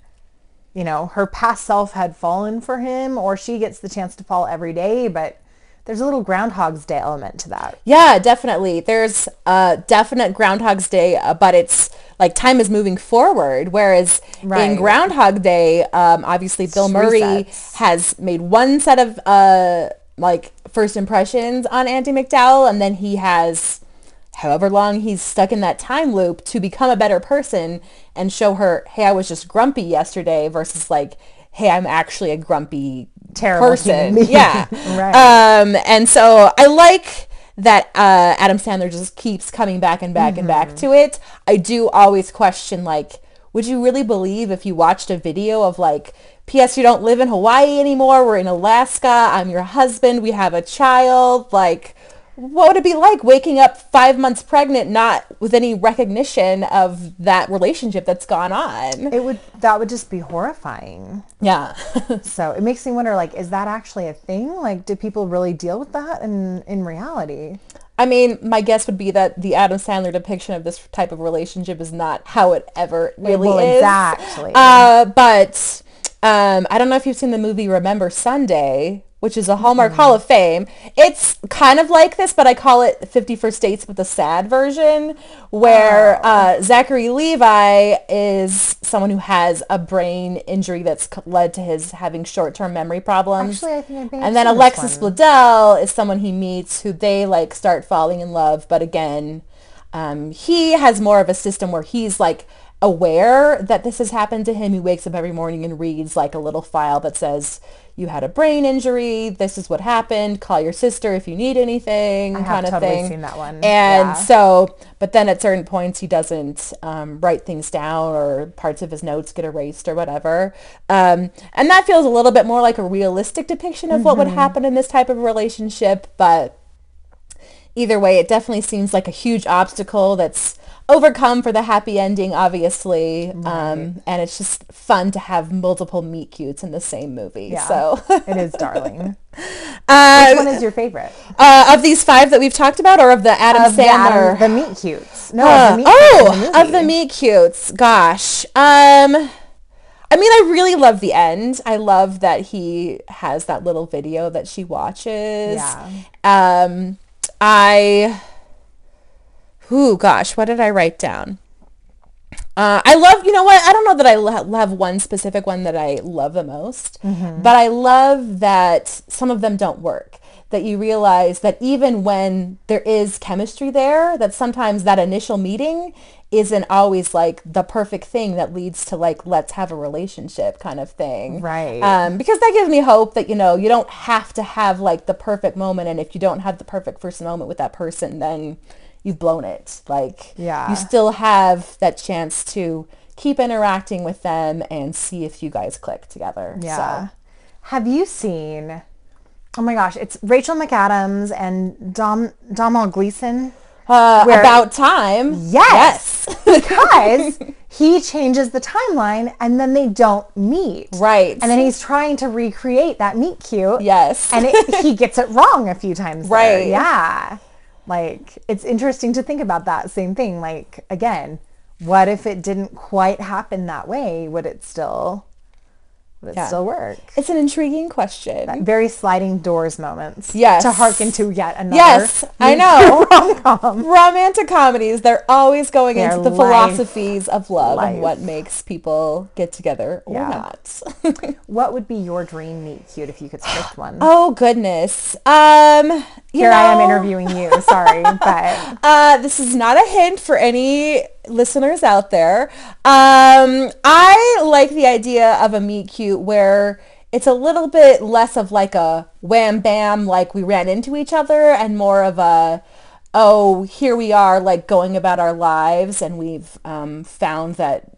you know, her past self had fallen for him, or she gets the chance to fall every day, but there's a little Groundhog's Day element to that. Yeah, definitely. There's a definite Groundhog's Day, uh, but it's like time is moving forward. Whereas right. in Groundhog Day, um, obviously Bill Murray resets. has made one set of uh, like first impressions on Andy McDowell, and then he has however long he's stuck in that time loop to become a better person and show her, hey, I was just grumpy yesterday versus like, hey, I'm actually a grumpy terrible person. Yeah. right. Um, and so I like that uh, Adam Sandler just keeps coming back and back mm-hmm. and back to it. I do always question, like, would you really believe if you watched a video of, like, P S you don't live in Hawaii anymore, we're in Alaska, I'm your husband, we have a child, like... what would it be like waking up five months pregnant, not with any recognition of that relationship that's gone on? It would, that would just be horrifying. Yeah. So it makes me wonder, like, is that actually a thing? Like, do people really deal with that in, in reality? I mean, my guess would be that the Adam Sandler depiction of this type of relationship is not how it ever really well, is. Exactly. Uh, but Um, I don't know if you've seen the movie Remember Sunday, which is a Hallmark mm-hmm. Hall of Fame. It's kind of like this, but I call it Fifty First Dates with the sad version, where oh. uh, Zachary Levi is someone who has a brain injury that's led to his having short-term memory problems. Actually, I think I've and then Alexis one. Bledel is someone he meets who they like start falling in love, but again, um, he has more of a system where he's like aware that this has happened to him. He wakes up every morning and reads like a little file that says, you had a brain injury, this is what happened, call your sister if you need anything, I kind of totally thing. I have totally seen that one. And yeah. so, but then at certain points he doesn't um, write things down, or parts of his notes get erased or whatever. Um, and that feels a little bit more like a realistic depiction of mm-hmm. what would happen in this type of relationship. But either way, it definitely seems like a huge obstacle that's overcome for the happy ending, obviously, right. um, and it's just fun to have multiple meet cutes in the same movie. Yeah, so it is darling. Uh, Which one is your favorite uh, of these five that we've talked about, or of the Adam of Sandler the, Adam, the meet cutes? No, uh, of the meet oh, cutes the of the meet cutes. Gosh, um, I mean, I really love the end. I love that he has that little video that she watches. Yeah, um, I. Ooh, gosh, what did I write down? Uh, I love, you know what? I don't know that I lo- love one specific one that I love the most, mm-hmm. but I love that some of them don't work, that you realize that even when there is chemistry there, that sometimes that initial meeting isn't always like the perfect thing that leads to like, let's have a relationship kind of thing. Right. Um, because that gives me hope that, you know, you don't have to have like the perfect moment. And if you don't have the perfect first moment with that person, then you've blown it. Like, yeah. you still have that chance to keep interacting with them and see if you guys click together. Yeah. So. Have you seen, oh my gosh, it's Rachel McAdams and Dom, Domhnall Gleeson. Uh, where, about time. Yes. yes. Because he changes the timeline and then they don't meet. Right. And then he's trying to recreate that meet cute. Yes. And it, he gets it wrong a few times. Right. There. Yeah. Like, it's interesting to think about that same thing. Like, again, what if it didn't quite happen that way? Would it still, would it yeah. still work? It's an intriguing question. That very sliding doors moments. Yes. To hearken to yet another. Yes, I know. Rom-com. Romantic comedies, they're always going Their into the life, philosophies of love life. and what makes people get together or yeah. not. What would be your dream meet cute if you could script one? Oh, goodness. Um... You Here know. I am interviewing you. Sorry, but uh, this is not a hint for any listeners out there. Um, I like the idea of a meet cute where it's a little bit less of like a wham bam, like we ran into each other, and more of a, oh, here we are, like going about our lives, and we've um, found that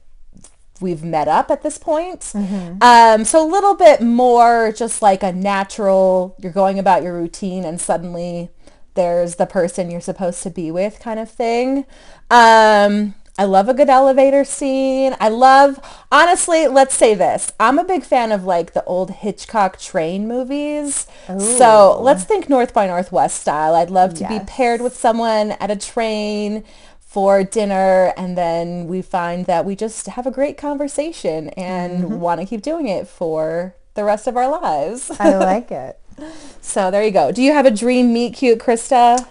we've met up at this point. Mm-hmm. Um, so a little bit more just like a natural, you're going about your routine and suddenly there's the person you're supposed to be with kind of thing. Um, I love a good elevator scene. I love, honestly, let's say this. I'm a big fan of like the old Hitchcock train movies. Ooh. So let's think North by Northwest style. I'd love to yes. be paired with someone at a train for dinner, and then we find that we just have a great conversation and mm-hmm. want to keep doing it for the rest of our lives. I like it. So there you go. Do you have a dream meet cute, Krista?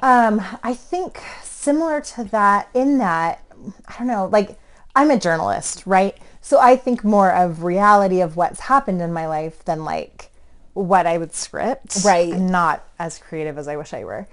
Um, I think similar to that, in that, I don't know, like, I'm a journalist, right? So I think more of reality of what's happened in my life than like what I would script. Right. I'm not as creative as I wish I were.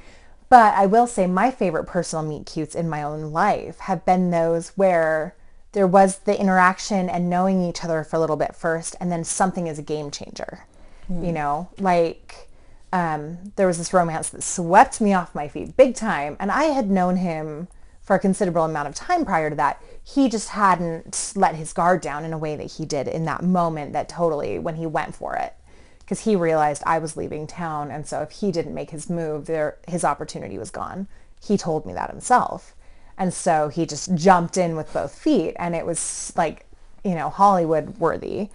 But I will say my favorite personal meet cutes in my own life have been those where there was the interaction and knowing each other for a little bit first, and then something is a game changer. Mm. You know, like um, there was this romance that swept me off my feet big time, and I had known him for a considerable amount of time prior to that. He just hadn't let his guard down in a way that he did in that moment, that totally, when he went for it. Because he realized I was leaving town, and so if he didn't make his move, there his opportunity was gone. He told me that himself, and so he just jumped in with both feet, and it was like, you know, Hollywood worthy.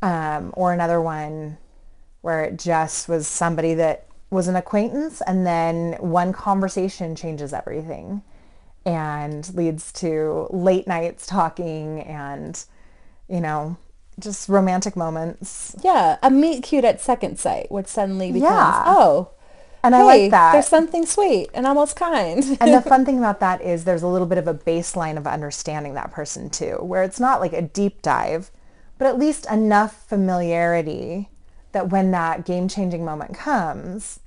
um, or another one where it just was somebody that was an acquaintance, and then one conversation changes everything, and leads to late nights talking, and you know, just romantic moments. Yeah, a meet cute at second sight, which suddenly becomes, yeah. oh, and hey, I like that. There's something sweet and almost kind. And the fun thing about that is there's a little bit of a baseline of understanding that person too, where it's not like a deep dive, but at least enough familiarity that when that game-changing moment comes,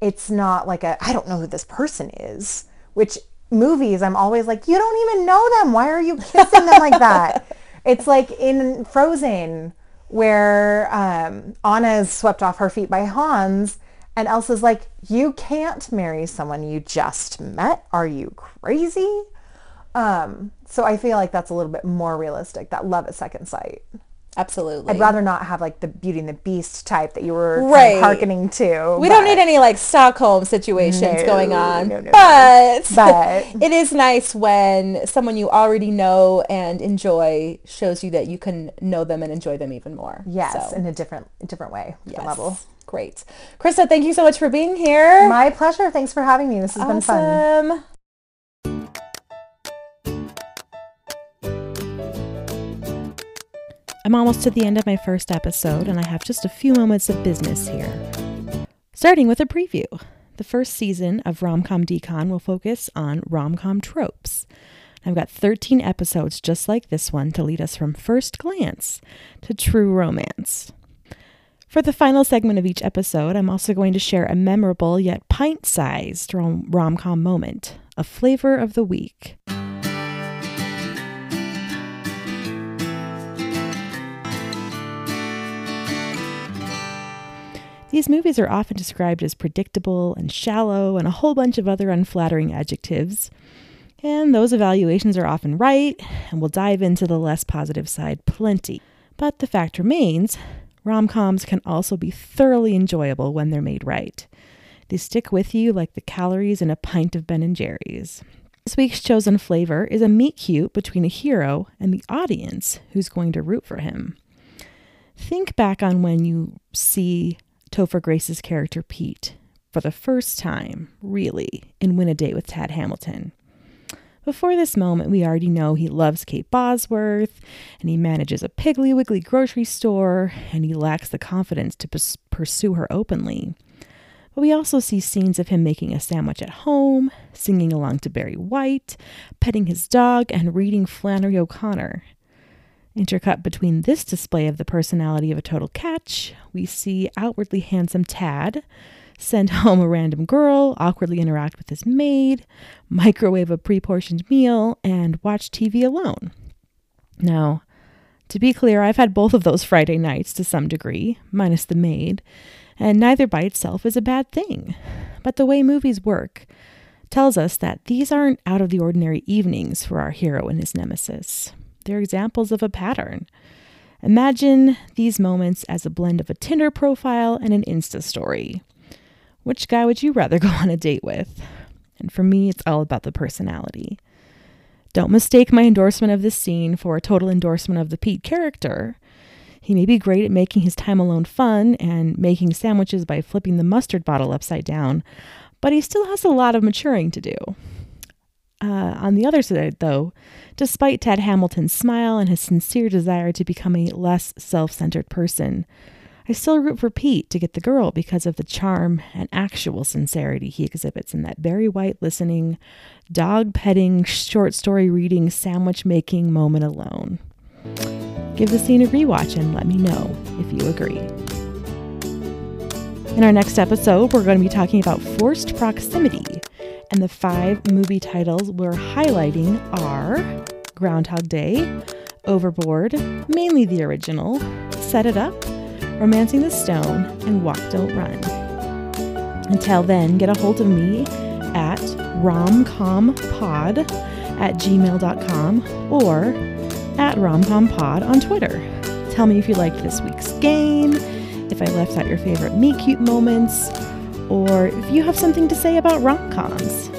it's not like a, I don't know who this person is, which movies, I'm always like, you don't even know them. Why are you kissing them like that? It's like in Frozen, where um, Anna is swept off her feet by Hans, and Elsa's like, you can't marry someone you just met. Are you crazy? Um, so I feel like that's a little bit more realistic, that love at second sight. Absolutely. I'd rather not have, like, the Beauty and the Beast type that you were right. kind of hearkening to. We don't need any, like, Stockholm situations no, going on. No, no, but no. but it is nice when someone you already know and enjoy shows you that you can know them and enjoy them even more. Yes, so. in a different different way, different yes. level. Great. Krista, thank you so much for being here. My pleasure. Thanks for having me. This has awesome. been fun. I'm almost to the end of my first episode, and I have just a few moments of business here. Starting with a preview. The first season of Rom-Com DeCon will focus on rom-com tropes. I've got thirteen episodes just like this one to lead us from first glance to true romance. For the final segment of each episode, I'm also going to share a memorable yet pint-sized rom- rom-com moment, a flavor of the week. These movies are often described as predictable and shallow and a whole bunch of other unflattering adjectives. And those evaluations are often right, and we'll dive into the less positive side plenty. But the fact remains, rom-coms can also be thoroughly enjoyable when they're made right. They stick with you like the calories in a pint of Ben and Jerry's. This week's chosen flavor is a meet-cute between a hero and the audience who's going to root for him. Think back on when you see Topher Grace's character Pete for the first time, really, in Win a Date with Tad Hamilton. Before this moment, we already know he loves Kate Bosworth, and he manages a Piggly Wiggly grocery store, and he lacks the confidence to pers- pursue her openly. But we also see scenes of him making a sandwich at home, singing along to Barry White, petting his dog, and reading Flannery O'Connor. Intercut between this display of the personality of a total catch, we see outwardly handsome Tad send home a random girl, awkwardly interact with his maid, microwave a pre-portioned meal, and watch T V alone. Now, to be clear, I've had both of those Friday nights to some degree, minus the maid, and neither by itself is a bad thing. But the way movies work tells us that these aren't out of the ordinary evenings for our hero and his nemesis. They're examples of a pattern. Imagine these moments as a blend of a Tinder profile and an Insta story. Which guy would you rather go on a date with? And for me, it's all about the personality. Don't mistake my endorsement of this scene for a total endorsement of the Pete character. He may be great at making his time alone fun and making sandwiches by flipping the mustard bottle upside down, but he still has a lot of maturing to do. Uh, on the other side, though, despite Tad Hamilton's smile and his sincere desire to become a less self-centered person, I still root for Pete to get the girl because of the charm and actual sincerity he exhibits in that Barry White listening, dog-petting, short story reading, sandwich-making moment alone. Give the scene a rewatch and let me know if you agree. In our next episode, we're going to be talking about forced proximity. And the five movie titles we're highlighting are Groundhog Day, Overboard, mainly the original, Set It Up, Romancing the Stone, and Walk Don't Run. Until then, get a hold of me at romcompod at gmail dot com or at romcompod on Twitter. Tell me if you liked this week's game, if I left out your favorite meet cute moments, or if you have something to say about rom-coms.